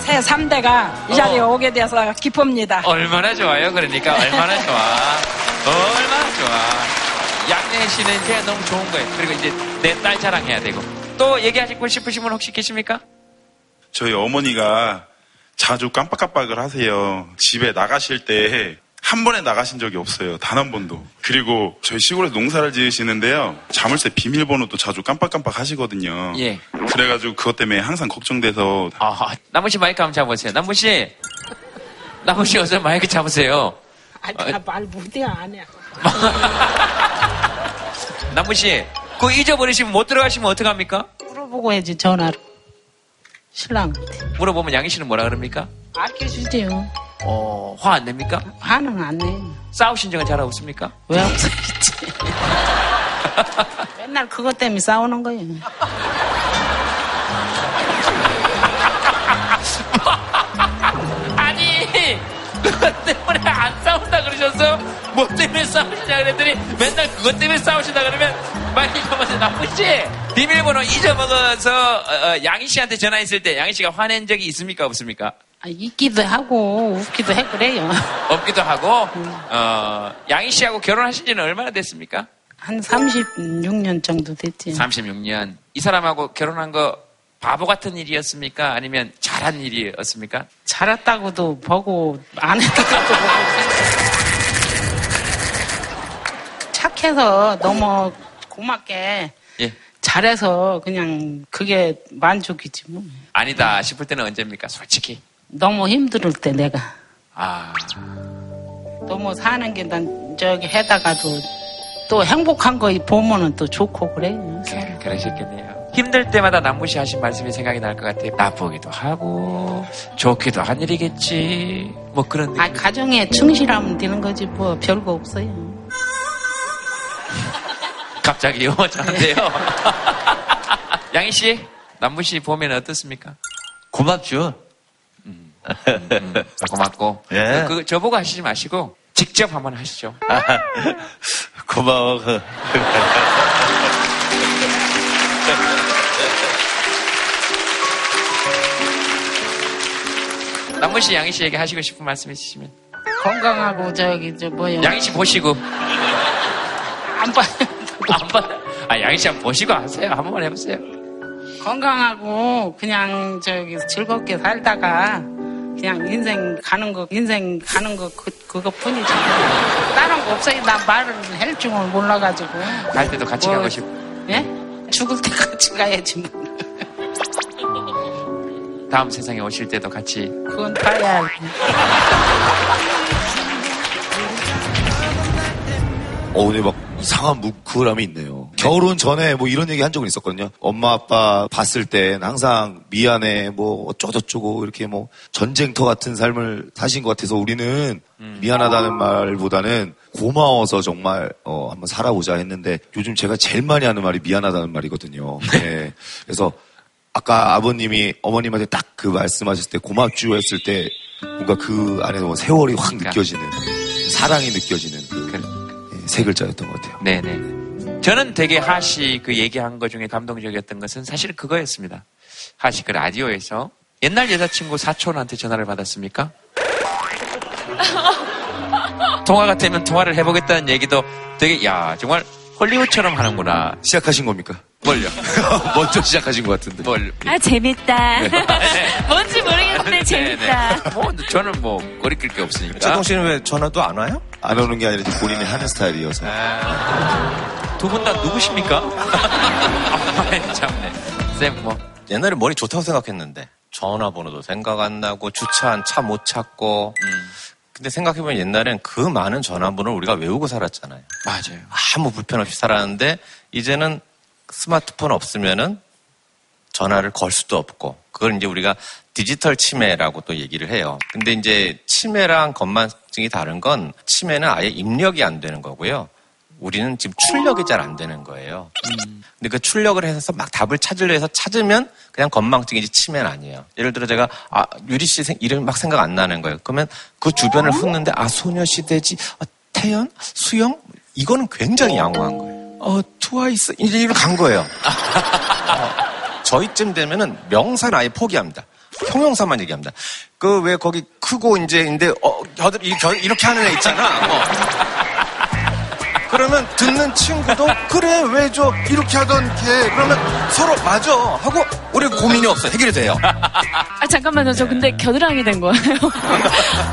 새 3대가 이 자리에 오게 돼서 기쁩니다. 얼마나 좋아요. 그러니까 얼마나 좋아. 얼마나 좋아. 양내 씨는 이제 너무 좋은 거예요. 그리고 이제 내 딸 자랑해야 되고. 또 얘기하시고 싶으신 분 혹시 계십니까? 저희 어머니가 자주 깜빡깜빡을 하세요. 집에 나가실 때 한 번에 나가신 적이 없어요. 단 한 번도. 그리고 저희 시골에서 농사를 지으시는데요. 자물쇠 비밀번호도 자주 깜빡깜빡 하시거든요. 예. 그래가지고 그것 때문에 항상 걱정돼서. 아, 남은 씨 마이크 한번 잡아보세요. 남은 씨 어서 마이크 잡으세요. 아니, 나 말 못해, 안 해. 남은 씨, 그거 잊어버리시면 못 들어가시면 어떡합니까? 물어보고 해야지, 전화로. 신랑한테. 물어보면 양희 씨는 뭐라 그럽니까? 아껴주세요. 화 안 냅니까? 화는 안 내요. 싸우신 적은 잘 없습니까? 왜 없었지? 맨날 그것 때문에 싸우는 거예요. 아니, 그것 때문에 안 싸운다 그러셨어? 뭐 때문에 싸우시냐 그랬더니 맨날 그것 때문에 싸우시다 그러면 마이크 먼저 나쁘지? 비밀번호 잊어먹어서 양희 씨한테 전화했을 때 양희 씨가 화낸 적이 있습니까? 없습니까? 있기도 하고 웃기도 해 그래요. 없기도 하고. 양희 씨하고 결혼하신 지는 얼마나 됐습니까? 한 36년 정도 됐지. 36년. 이 사람하고 결혼한 거 바보 같은 일이었습니까? 아니면 잘한 일이었습니까? 잘했다고도 보고 안 했다고도 보고. 착해서 너무 고맙게. 예. 잘해서 그냥 그게 만족이지 뭐. 아니다 싶을 때는 언제입니까? 솔직히. 너무 힘들 때 내가 너무 사는 게 난 저기 해다가도 또 행복한 거 보면은 또 좋고 그래요. 그러셨겠네요. 힘들 때마다 남무시 하신 말씀이 생각이 날 것 같아요. 나쁘기도 하고 좋기도 한 일이겠지 뭐 그런 느낌. 아, 가정에 충실하면 되는 거지 뭐 별거 없어요. 갑자기 저한테요. 양희 씨, 남무시 보면 어떻습니까? 고맙죠. 고맙고. 예. 저보고 하시지 마시고, 직접 한번 하시죠. 고마워. 남문 씨, 양희 씨에게 하시고 싶은 말씀 있으시면. 건강하고, 양희 씨 보시고. 안 봐요. 아, 양희 씨 한번 보시고 하세요. 한번 해보세요. 건강하고, 그냥 즐겁게 살다가, 그냥 인생 가는 거 그것뿐이지. 다른 거 없어요. 나 말을 할 줄은 몰라가지고. 갈 때도 같이 가고 싶어. 예? 죽을 때 같이 가야지 뭐. 다음 세상에 오실 때도 같이. 그건 봐야. 오늘 막 이상한 뭉클함이 있네요. 네. 결혼 전에 뭐 이런 얘기 한 적은 있었거든요. 엄마 아빠 봤을 땐 항상 미안해 뭐 어쩌고저쩌고 이렇게 뭐 전쟁터 같은 삶을 사신 것 같아서 우리는 미안하다는 말보다는 고마워서 정말 한번 살아보자 했는데 요즘 제가 제일 많이 하는 말이 미안하다는 말이거든요. 네. 그래서 아까 아버님이 어머님한테 딱 그 말씀하셨을 때 고맙죠 했을 때 뭔가 그 안에서 세월이 확 느껴지는 사랑이 느껴지는 세 글자였던 것 같아요. 네네. 저는 되게 하씨 그 얘기한 것 중에 감동적이었던 것은 사실 그거였습니다. 하씨 그 라디오에서 옛날 여자친구 사촌한테 전화를 받았습니까? 통화가 되면 통화를 해보겠다는 얘기도 되게 야 정말 헐리우드처럼 하는구나. 시작하신 겁니까? 뭘요? 먼저 시작하신 것 같은데. 뭘요? 아 재밌다. 네. 뭔지 모르겠는데 재밌다. 뭐 저는 뭐 거리낄 게 없으니까. 제동 씨는 왜 전화도 안 와요? 안 오는 게 아니라 본인이 하는 스타일이어서. 두 분 다 누구십니까? 아, 참네. 쌤 뭐. 옛날에 머리 좋다고 생각했는데 전화번호도 생각 안 나고 주차한 차 못 찾고. 근데 생각해보면 옛날엔 그 많은 전화번호를 우리가 외우고 살았잖아요. 맞아요. 아무 불편 없이 살았는데 이제는 스마트폰 없으면은 전화를 걸 수도 없고, 그걸 이제 우리가 디지털 치매라고 또 얘기를 해요. 근데 이제 치매랑 건망증이 다른 건 치매는 아예 입력이 안 되는 거고요. 우리는 지금 출력이 잘 안 되는 거예요. 근데 그 출력을 해서 막 답을 찾으려 해서 찾으면 그냥 건망증이지 치매는 아니에요. 예를 들어 제가 유리 씨 이름이 막 생각 안 나는 거예요. 그러면 그 주변을 훑는데 소녀시대지, 태연, 수영, 이거는 굉장히 양호한 거예요. 트와이스 이리로 간 거예요. 저희쯤 되면은 명사를 아예 포기합니다. 형용사만 얘기합니다. 그 왜 거기 크고 이제인데 이렇게 하는 애 있잖아. 그러면 듣는 친구도 그래 왜 저 이렇게 하던 걔 그러면 서로 맞아 하고 우리 고민이 없어 해결이 돼요. 잠깐만요. 저 근데 겨드랑이 된 거예요.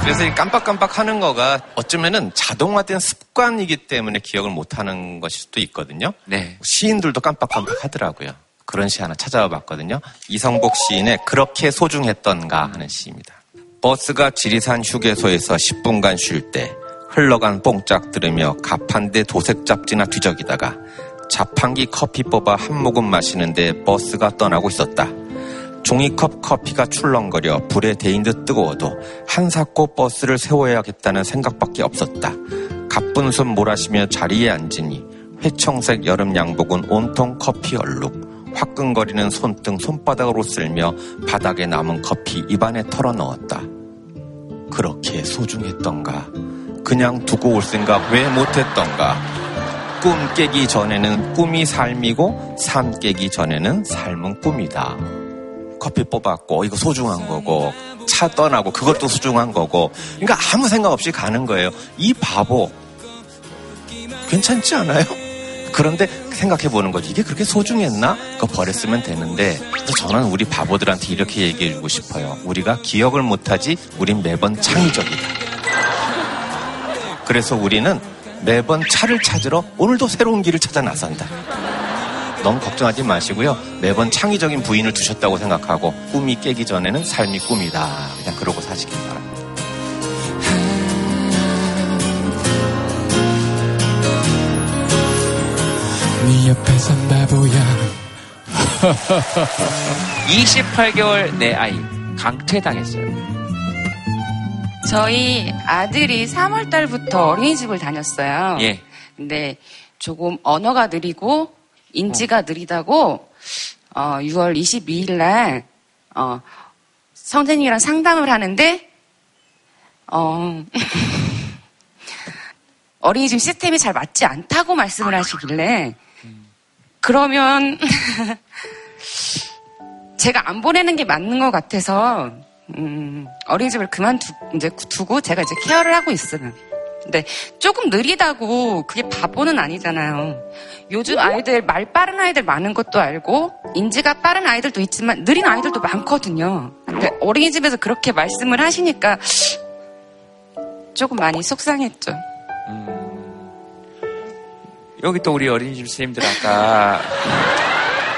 그래서 이 깜빡깜빡 하는 거가 어쩌면은 자동화된 습관이기 때문에 기억을 못 하는 것일 수도 있거든요. 네. 시인들도 깜빡깜빡 하더라고요. 그런 시 하나 찾아와 봤거든요. 이성복 시인의 그렇게 소중했던가 하는 시입니다. 버스가 지리산 휴게소에서 10분간 쉴 때 흘러간 뽕짝 들으며 가판대 도색 잡지나 뒤적이다가 자판기 커피 뽑아 한 모금 마시는데 버스가 떠나고 있었다. 종이컵 커피가 출렁거려 불에 데인 듯 뜨거워도 한사코 버스를 세워야겠다는 생각밖에 없었다. 가쁜 숨 몰아쉬며 자리에 앉으니 회청색 여름 양복은 온통 커피 얼룩, 화끈거리는 손등 손바닥으로 쓸며 바닥에 남은 커피 입안에 털어넣었다. 그렇게 소중했던가. 그냥 두고 올 생각 왜 못했던가. 꿈 깨기 전에는 꿈이 삶이고 삶 깨기 전에는 삶은 꿈이다. 커피 뽑았고 이거 소중한 거고, 차 떠나고 그것도 소중한 거고. 그러니까 아무 생각 없이 가는 거예요. 이 바보 괜찮지 않아요? 그런데 생각해보는 거지. 이게 그렇게 소중했나? 그거 버렸으면 되는데. 그래서 저는 우리 바보들한테 이렇게 얘기해주고 싶어요. 우리가 기억을 못하지 우린 매번 창의적이다. 그래서 우리는 매번 차를 찾으러 오늘도 새로운 길을 찾아 나선다. 너무 걱정하지 마시고요. 매번 창의적인 부인을 두셨다고 생각하고 꿈이 깨기 전에는 삶이 꿈이다. 그냥 그러고 사시길 바랍니다. 네 옆에 산 바보야. 28개월 내 아이 강퇴당했어요. 저희 아들이 3월달부터 어린이집을 다녔어요. 예. 근데 조금 언어가 느리고 인지가 느리다고 6월 22일날 선생님이랑 상담을 하는데 어린이집 시스템이 잘 맞지 않다고 말씀을 하시길래 그러면 제가 안 보내는 게 맞는 것 같아서 어린이집을 그만두고 제가 이제 케어를 하고 있어요. 근데 조금 느리다고 그게 바보는 아니잖아요. 요즘 아이들 말 빠른 아이들 많은 것도 알고 인지가 빠른 아이들도 있지만 느린 아이들도 많거든요. 근데 어린이집에서 그렇게 말씀을 하시니까 조금 많이 속상했죠. 여기 또 우리 어린이집 선생님들 아까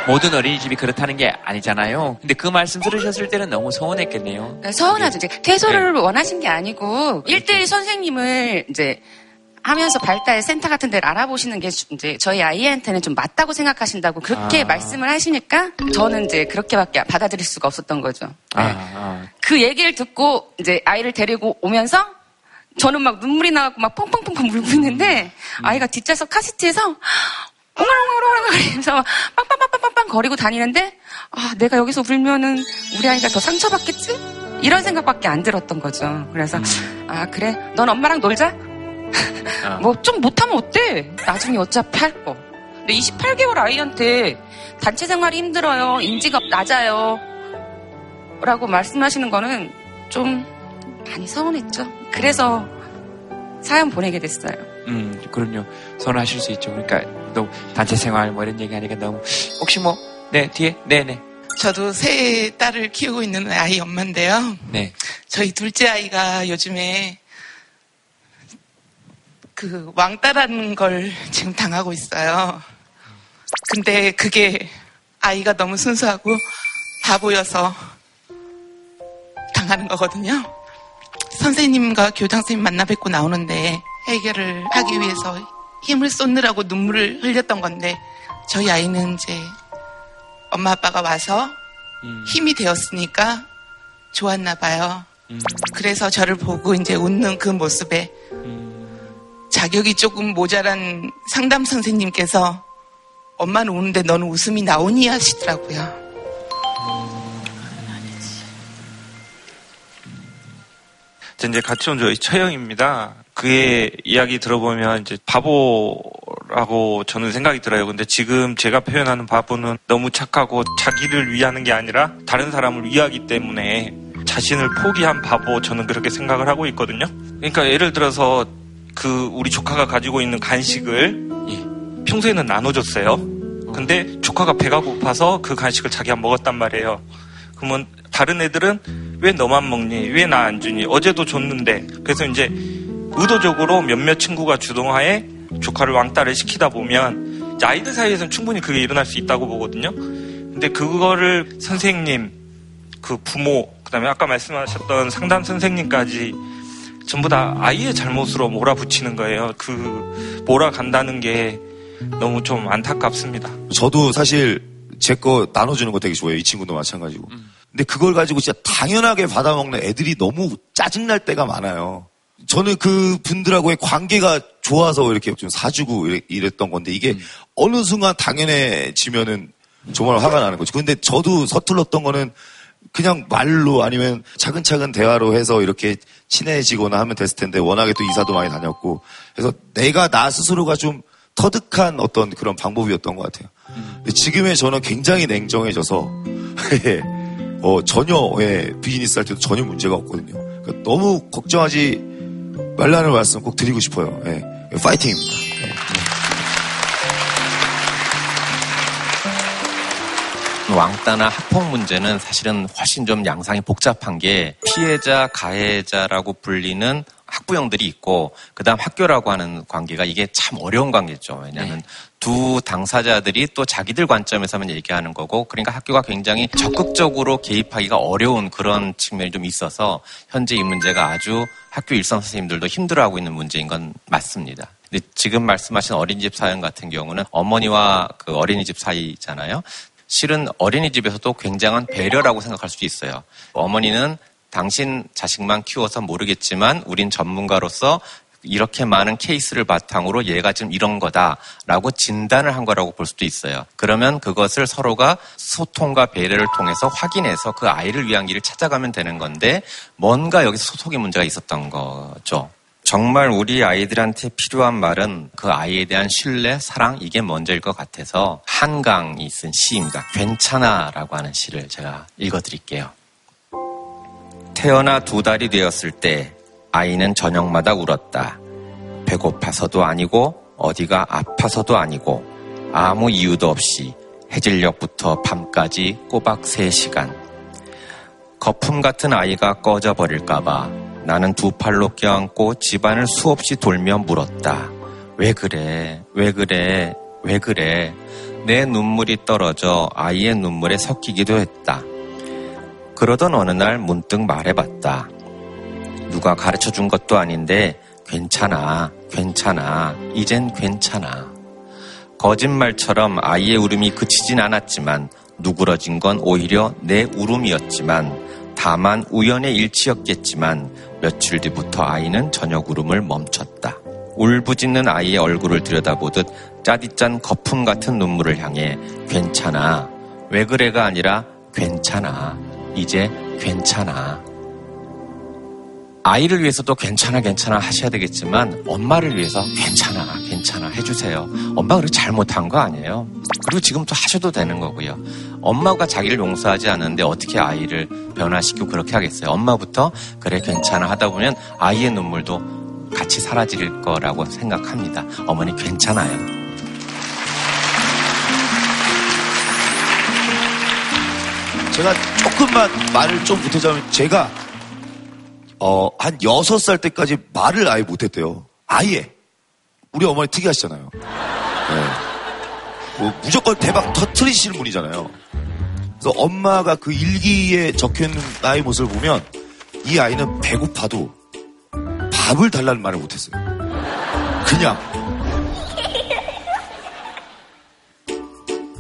모든 어린이집이 그렇다는 게 아니잖아요. 근데 그 말씀 들으셨을 때는 너무 서운했겠네요. 서운하죠. 이제 퇴소를 원하신 게 아니고 1대1 선생님을 이제 하면서 발달 센터 같은 데를 알아보시는 게 이제 저희 아이한테는 좀 맞다고 생각하신다고 그렇게 말씀을 하시니까 저는 이제 그렇게밖에 받아들일 수가 없었던 거죠. 그 얘기를 듣고 이제 아이를 데리고 오면서 저는 막 눈물이 나갖고 막 펑펑펑펑 울고 있는데 아이가 뒷좌석 카시트에서 웅얼웅얼웅얼거리면서 막 빵빵빵빵빵 거리고 다니는데 내가 여기서 울면은 우리 아이가 더 상처받겠지? 이런 생각밖에 안 들었던 거죠. 그래서 그래 넌 엄마랑 놀자. 뭐 좀 못하면 어때? 나중에 어차피 할 거. 근데 28개월 아이한테 단체 생활이 힘들어요, 인지가 낮아요 라고 말씀하시는 거는 좀 많이 서운했죠. 그래서 사연 보내게 됐어요. 그럼요. 서운하실 수 있죠. 그러니까 너무 단체 생활 뭐 이런 얘기하니까 너무 혹시 뭐 네 뒤에 네네. 저도 세 딸을 키우고 있는 아이 엄마인데요. 네. 저희 둘째 아이가 요즘에 그 왕따라는 걸 지금 당하고 있어요. 근데 그게 아이가 너무 순수하고 바보여서 당하는 거거든요. 선생님과 교장 선생님 만나 뵙고 나오는데 해결을 하기 위해서 힘을 쏟느라고 눈물을 흘렸던 건데 저희 아이는 이제 엄마 아빠가 와서 힘이 되었으니까 좋았나 봐요. 그래서 저를 보고 이제 웃는 그 모습에 자격이 조금 모자란 상담 선생님께서 엄마는 우는데 너는 웃음이 나오니 하시더라고요. 그건 아니지. 이제 같이 온 저희 처형입니다. 그의 이야기 들어보면 이제 바보라고 저는 생각이 들어요. 근데 지금 제가 표현하는 바보는 너무 착하고 자기를 위하는 게 아니라 다른 사람을 위하기 때문에 자신을 포기한 바보, 저는 그렇게 생각을 하고 있거든요. 그러니까 예를 들어서 그 우리 조카가 가지고 있는 간식을 평소에는 나눠줬어요. 근데 조카가 배가 고파서 그 간식을 자기가 먹었단 말이에요. 그러면 다른 애들은 왜 너만 먹니? 왜 나 안 주니? 어제도 줬는데. 그래서 이제 의도적으로 몇몇 친구가 주동하에 조카를 왕따를 시키다 보면 아이들 사이에서는 충분히 그게 일어날 수 있다고 보거든요. 근데 그거를 선생님, 그 부모, 그다음에 아까 말씀하셨던 상담 선생님까지 전부 다 아이의 잘못으로 몰아붙이는 거예요. 그 몰아간다는 게 너무 좀 안타깝습니다. 저도 사실 제 거 나눠주는 거 되게 좋아해요. 이 친구도 마찬가지고. 근데 그걸 가지고 진짜 당연하게 받아먹는 애들이 너무 짜증날 때가 많아요. 저는 그 분들하고의 관계가 좋아서 이렇게 좀 사주고 이랬던 건데 이게 어느 순간 당연해지면은 정말 화가 나는 거죠. 근데 저도 서툴렀던 거는 그냥 말로 아니면 차근차근 대화로 해서 이렇게 친해지거나 하면 됐을 텐데 워낙에 또 이사도 많이 다녔고 그래서 내가 나 스스로가 좀 터득한 어떤 그런 방법이었던 것 같아요. 지금의 저는 굉장히 냉정해져서 전혀 비즈니스 할 때도 전혀 문제가 없거든요. 그러니까 너무 걱정하지 말라는 말씀 꼭 드리고 싶어요. 예. 파이팅입니다. 예. 왕따나 학폭 문제는 사실은 훨씬 좀 양상이 복잡한 게 피해자, 가해자라고 불리는 학부형들이 있고 그다음 학교라고 하는 관계가 이게 참 어려운 관계죠. 왜냐하면 두 당사자들이 또 자기들 관점에서만 얘기하는 거고 그러니까 학교가 굉장히 적극적으로 개입하기가 어려운 그런 측면이 좀 있어서 현재 이 문제가 아주 학교 일선 선생님들도 힘들어하고 있는 문제인 건 맞습니다. 근데 지금 말씀하신 어린이집 사연 같은 경우는 어머니와 그 어린이집 사이잖아요. 실은 어린이집에서도 굉장한 배려라고 생각할 수도 있어요. 어머니는 당신 자식만 키워서 모르겠지만 우린 전문가로서 이렇게 많은 케이스를 바탕으로 얘가 지금 이런 거다라고 진단을 한 거라고 볼 수도 있어요. 그러면 그것을 서로가 소통과 배려를 통해서 확인해서 그 아이를 위한 길을 찾아가면 되는 건데 뭔가 여기서 소통의 문제가 있었던 거죠. 정말 우리 아이들한테 필요한 말은 그 아이에 대한 신뢰, 사랑 이게 먼저일 것 같아서 한강이 쓴 시입니다. 괜찮아라고 하는 시를 제가 읽어드릴게요. 태어나 2달이 되었을 때 아이는 저녁마다 울었다. 배고파서도 아니고 어디가 아파서도 아니고 아무 이유도 없이 해질녘부터 밤까지 꼬박 3시간. 거품 같은 아이가 꺼져버릴까봐 나는 2팔로 껴안고 집안을 수없이 돌며 물었다. 왜 그래? 왜 그래? 왜 그래? 내 눈물이 떨어져 아이의 눈물에 섞이기도 했다. 그러던 어느 날 문득 말해봤다. 누가 가르쳐준 것도 아닌데 괜찮아, 괜찮아, 이젠 괜찮아. 거짓말처럼 아이의 울음이 그치진 않았지만 누그러진 건 오히려 내 울음이었지만 다만 우연의 일치였겠지만 며칠 뒤부터 아이는 저녁 울음을 멈췄다. 울부짖는 아이의 얼굴을 들여다보듯 짜디짠 거품 같은 눈물을 향해 괜찮아, 왜 그래가 아니라 괜찮아. 이제 괜찮아. 아이를 위해서도 괜찮아 괜찮아 하셔야 되겠지만 엄마를 위해서 괜찮아 괜찮아 해주세요. 엄마가 그렇게 잘못한 거 아니에요. 그리고 지금도 하셔도 되는 거고요. 엄마가 자기를 용서하지 않는데 어떻게 아이를 변화시키고 그렇게 하겠어요. 엄마부터 그래 괜찮아 하다 보면 아이의 눈물도 같이 사라질 거라고 생각합니다. 어머니 괜찮아요. 제가 조금만 말을 좀 보태자면 제가 한 6살 때까지 말을 아예 못했대요. 아예. 우리 어머니 특이하시잖아요. 네. 뭐 무조건 대박 터트리시는 분이잖아요. 그래서 엄마가 그 일기에 적혀있는 나의 모습을 보면 이 아이는 배고파도 밥을 달라는 말을 못했어요. 그냥.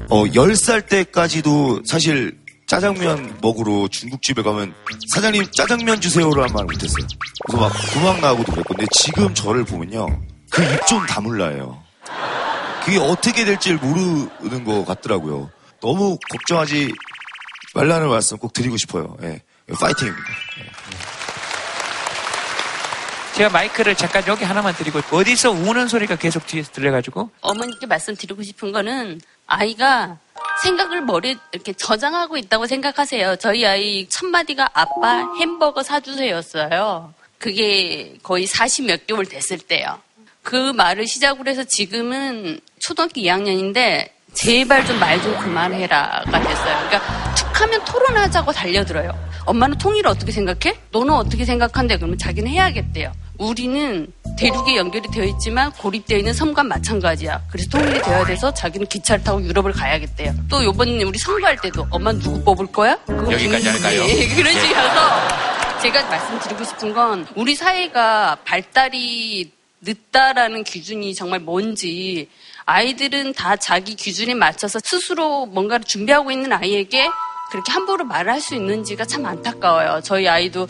어, 10살 때까지도 사실 짜장면 먹으러 중국집에 가면 사장님 짜장면 주세요라는 말을 못했어요. 그래서 막 도망가고도 그랬고. 근데 지금 저를 보면요. 그 입 좀 다물라 해요. 그게 어떻게 될지 모르는 것 같더라고요. 너무 걱정하지 말라는 말씀 꼭 드리고 싶어요. 예. 파이팅입니다. 제가 마이크를 잠깐 여기 하나만 드리고, 어디서 우는 소리가 계속 뒤에서 들려가지고. 어머니께 말씀드리고 싶은 거는 아이가 생각을 머리에 이렇게 저장하고 있다고 생각하세요. 저희 아이 첫 마디가 아빠 햄버거 사주세요였어요. 그게 거의 40몇 개월 됐을 때요. 그 말을 시작으로 해서 지금은 초등학교 2학년인데 제발 좀 말 좀 그만해라가 됐어요. 그러니까 툭하면 토론하자고 달려들어요. 엄마는 통일을 어떻게 생각해? 너는 어떻게 생각한대? 그러면 자기는 해야겠대요. 우리는 대륙에 연결이 되어 있지만 고립되어 있는 섬과 마찬가지야. 그래서 통일이 되어야 돼서 자기는 기차를 타고 유럽을 가야겠대요. 또 요번 우리 선거할 때도 엄마는 누구 뽑을 거야? 그거 여기까지 할까요? 그런 식이어서 제가 말씀드리고 싶은 건 우리 사회가 발달이 늦다라는 기준이 정말 뭔지, 아이들은 다 자기 기준에 맞춰서 스스로 뭔가를 준비하고 있는 아이에게 그렇게 함부로 말을 할 수 있는지가 참 안타까워요. 저희 아이도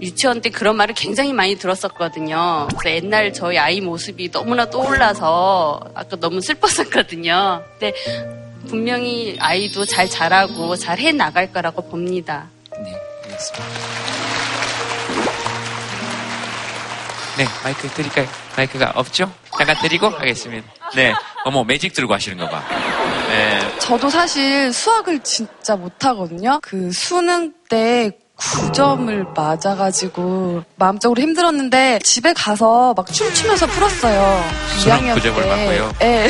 유치원 때 그런 말을 굉장히 많이 들었었거든요. 그래서 옛날 저희 아이 모습이 너무나 떠올라서 아까 너무 슬펐었거든요. 근데 분명히 아이도 잘 자라고 잘 해나갈 거라고 봅니다. 네, 알겠습니다. 네, 마이크 드릴까요? 마이크가 없죠? 잠깐 드리고 가겠습니다. 네, 어머 매직 들고 하시는 거 봐. 네. 저도 사실 수학을 진짜 못하거든요. 그 수능 때 9점을 맞아가지고 마음적으로 힘들었는데 집에 가서 막 춤추면서 풀었어요. 수학 9점을 맞고요? 네.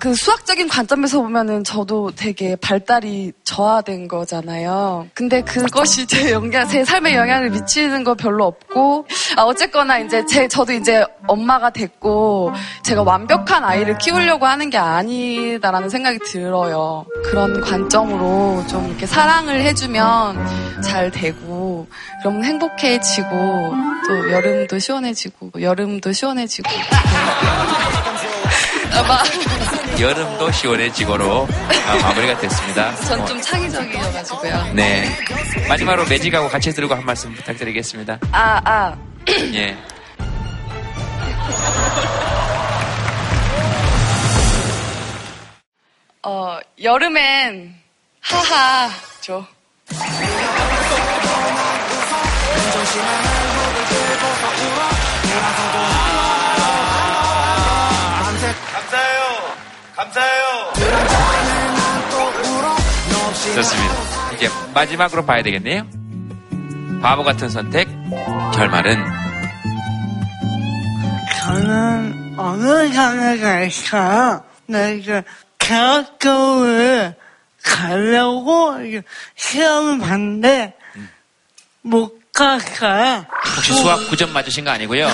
그 수학적인 관점에서 보면은 저도 되게 발달이 저하된 거잖아요. 근데 그것이 제 삶에 영향을 미치는 거 별로 없고, 어쨌거나 이제 저도 이제 엄마가 됐고, 제가 완벽한 아이를 키우려고 하는 게 아니다라는 생각이 들어요. 그런 관점으로 좀 이렇게 사랑을 해주면 잘 되고, 그러면 행복해지고, 또 여름도 시원해지고. 여름도 시원해지고로 마무리가 됐습니다. 전 좀 창의적이어가지고요. 네. 마지막으로 매직하고 같이 들고 한 말씀 부탁드리겠습니다. 예. 여름엔 하하죠. 감사해요. 좋습니다. 이제 마지막으로 봐야 되겠네요. 바보 같은 선택, 결말은? 저는 어느 산에 갈까? 내가 대학교를 가려고 시험을 봤는데 못 갔어요. 혹시 수학 9점 맞으신 거 아니고요?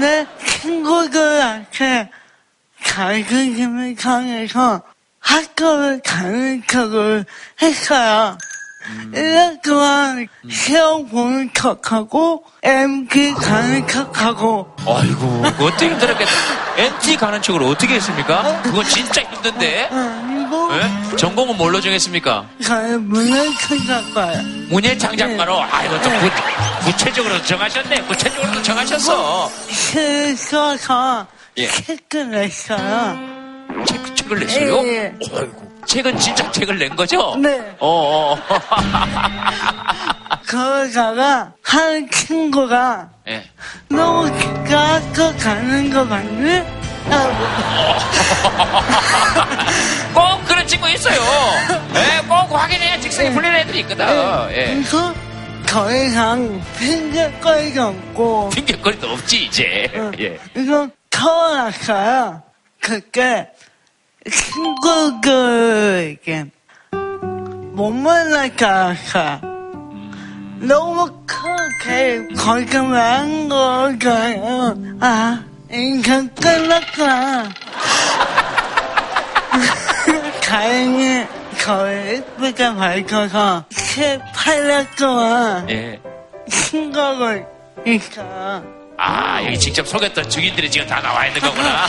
내 친구들한테 자격증을 통해서 학교를 가는 척을 했어요. 1년 동안 시험 보는 척하고 MT 가는 척하고. 아이고, 그거 어떻게 힘들었겠다. MT 가는 척을 어떻게 했습니까? 그건 진짜 힘든데. 네? 전공은 뭘로 정했습니까? 저는 문예창작과요. 문예창작과로? 네. 아이고, 또 구체적으로 정하셨네. 구체적으로도 정하셨어. 그래서 책을 냈어요. 책을 냈어요? 네. 아이고. 책은 진짜 책을 낸 거죠? 네. 그러다가 한 친구가 네. 너무 가서 가는 거 맞니? 꼭 그런 친구 있어요. 네, 꼭 확인해야 직성이 풀리는 애들이 있거든. 네. 그래서 더 이상 핑계거리가 없고. 핑계거리도 없지 이제. 예. 그래서 태어났어요. 그때 친구들에게 못 만날 줄 알았어요. 너무 크게 거짓말한 거잖아요. 인생 끝났구나. 다행히 저를 예쁘게 밝혀서 18년 동안 신고를 했어요. 여기 직접 속였던 증인들이 지금 다 나와 있는 거구나.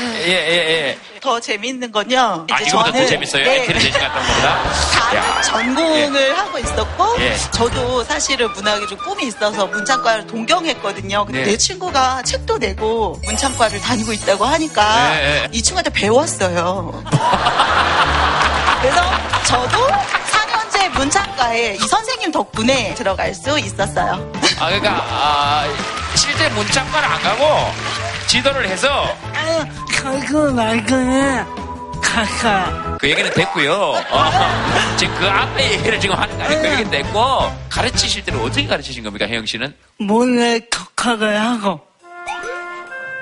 예. 더 재밌는 건요. 아, 이거보다 더 재밌어요? 애틀이 대신 갔던 겁니다. 다른 전공을 하고 있었고, 저도 사실은 문학에 좀 꿈이 있어서 문창과를 동경했거든요. 근데 내 친구가 책도 내고 문창과를 다니고 있다고 하니까 이 친구한테 배웠어요. 그래서 저도 사년제 문창과에 이 선생님 덕분에 들어갈 수 있었어요. 아, 그러니까 실제 문창과를 안 가고 지도를 해서 가고 말고는 가가. 그 얘기는 됐고요. 지금 그 앞에 얘기를 지금 하는 거 아니고 그 얘기는 됐고, 가르치실 때는 어떻게 가르치신 겁니까, 혜영 씨는? 몰래 독학을 하고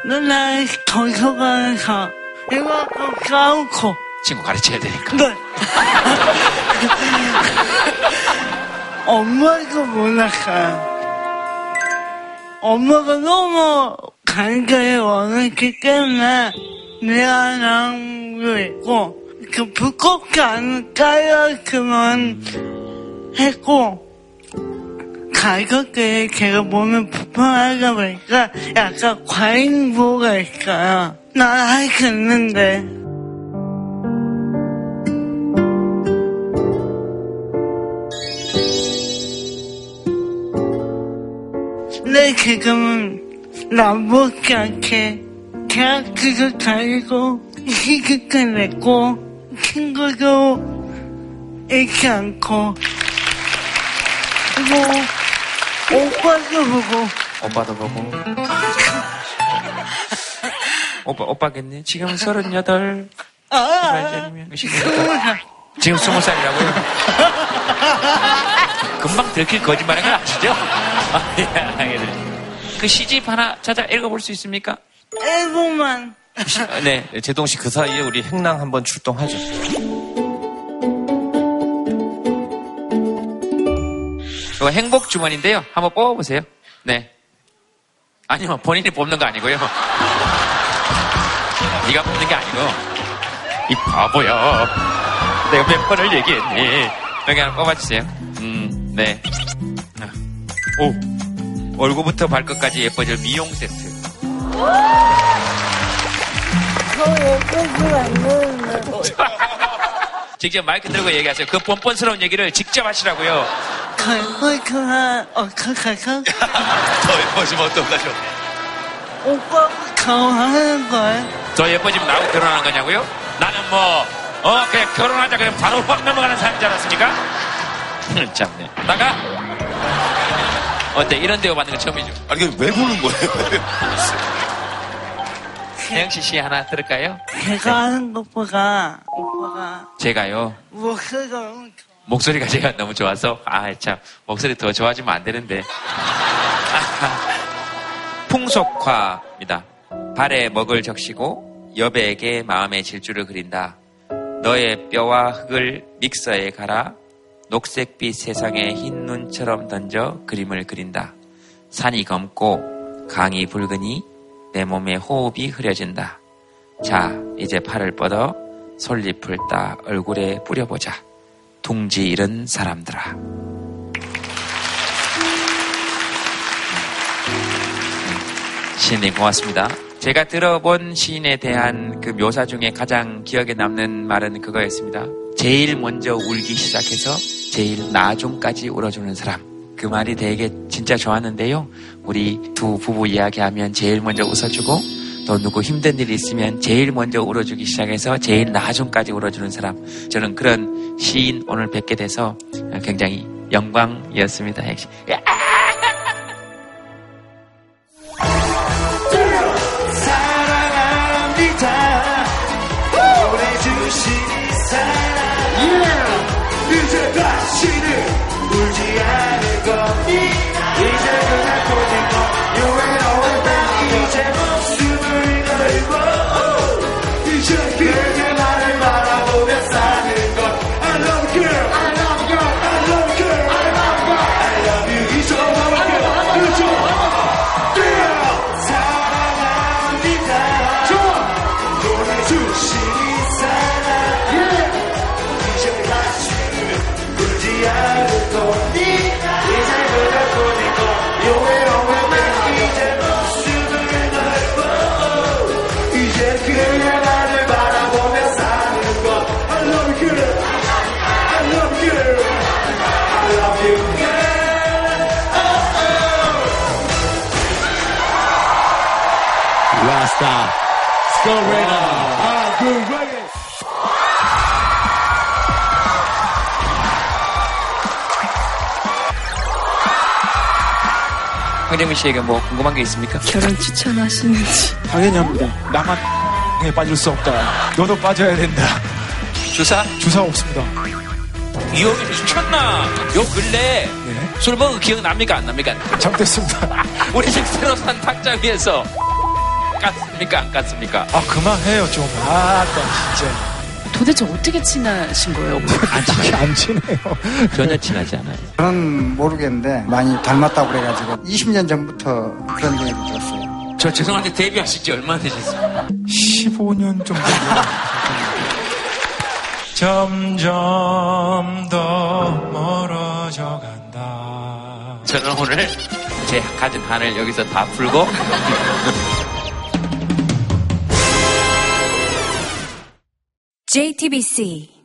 맨날 도서관에서 이거 까놓고 친구 가르쳐야 되니까. 네. 엄마도 몰랐어요. 엄마가 너무 간절히 원했기 때문에 내가 나온 거 있고, 그 부끄럽지 않은 까였으면 했고, 가격에 제가 몸을 부풀하다 보니까 약간 과잉보가 있어요. 난 할 수 있는데. 근데 지금은 나쁘지 않게 대학교도 다니고 시집도 냈고 친구도 잃지 않고 그리고 오빠도 보고 오빠겠네. 지금 38 지금 20살이라고요? 금방 들킬 거짓말인 건 아시죠? 그 시집 하나 찾아 읽어볼 수 있습니까? 일본만. 네, 제동 씨 그 사이에 우리 행랑 한번 출동하죠. 이거 행복 주머니인데요. 한번 뽑아보세요. 네. 아니요, 본인이 뽑는 거 아니고요. 네가 뽑는 게 아니고. 이 바보야. 내가 몇 번을 얘기했니? 여기 하나 뽑아주세요. 네. 오, 얼굴부터 발끝까지 예뻐질 미용 세트. 직접 마이크 들고 얘기하세요. 그 뻔뻔스러운 얘기를 직접 하시라고요. 더 예뻐지면 어떡하죠? 오빠 결혼하는 거예요? 더 예뻐지면 나하고 결혼하는 거냐고요? 나는 그냥 결혼하자 그러면 바로 확 넘어가는 사람인 줄 알았습니까? 참네. 나가. 어때? 이런 대우 받는 건 처음이죠? 아니, 왜 보는 거예요? 혜영씨 씨 하나 들을까요? 제가 하는 것보다 오빠가. 제가요? 목소리가 너무 좋아. 목소리가 제가 너무 좋아서? 아, 참. 목소리 더 좋아지면 안 되는데. 풍속화입니다. 발에 먹을 적시고 여배에게 마음의 질주를 그린다. 너의 뼈와 흙을 믹서에 갈아 녹색빛 세상에 흰 눈처럼 던져 그림을 그린다. 산이 검고 강이 붉으니 내 몸에 호흡이 흐려진다. 자, 이제 팔을 뻗어 솔잎을 따 얼굴에 뿌려보자. 둥지 잃은 사람들아. 시인님 고맙습니다. 제가 들어본 시인에 대한 그 묘사 중에 가장 기억에 남는 말은 그거였습니다. 제일 먼저 울기 시작해서 제일 나중까지 울어주는 사람. 그 말이 되게 진짜 좋았는데요. 우리 두 부부 이야기하면 제일 먼저 웃어주고 또 누구 힘든 일이 있으면 제일 먼저 울어주기 시작해서 제일 나중까지 울어주는 사람. 저는 그런 시인 오늘 뵙게 돼서 굉장히 영광이었습니다. 역시. 사랑합니다. 보내주신 사랑. 이제 다시는 울지 않을 겁니다. 이제 그날 보낸 거 You and all back. 이제 목숨을 걸고 이제 그대 나를 바라보며 사는 걸. I love you, I love you, I love you, I love you, I love you. It's all about you, it's all about you. 사랑합니다. 좋아. 노래 주시니 사랑. 이제 다시는 울지 않을 겁니다. 황혜림 씨에게 뭐 궁금한 게 있습니까? 결혼 추천하시는지. 당연히 합니다. 나만 에 빠질 수 없다. 너도 빠져야 된다. 주사? 주사 없습니다. 이혼이 미쳤나? 요 근래에 네? 술 먹은 기억납니까? 안 납니까? 잘못됐습니다. 우리 집 새로 산 탁자 위에서 깠습니까? 안 깠습니까? 아, 그만해요 좀. 아, 진짜. 도대체 어떻게 친하신 거예요? 안 친해요. 전혀 친하지 않아요. 저는 모르겠는데 많이 닮았다고 그래가지고 20년 전부터 그런 얘기를 들었어요. 저 죄송한데 데뷔하신 지 얼마나 되셨어요? 15년 정도. 점점 더 멀어져 간다. 저는 오늘 제 가진 한을 여기서 다 풀고 JTBC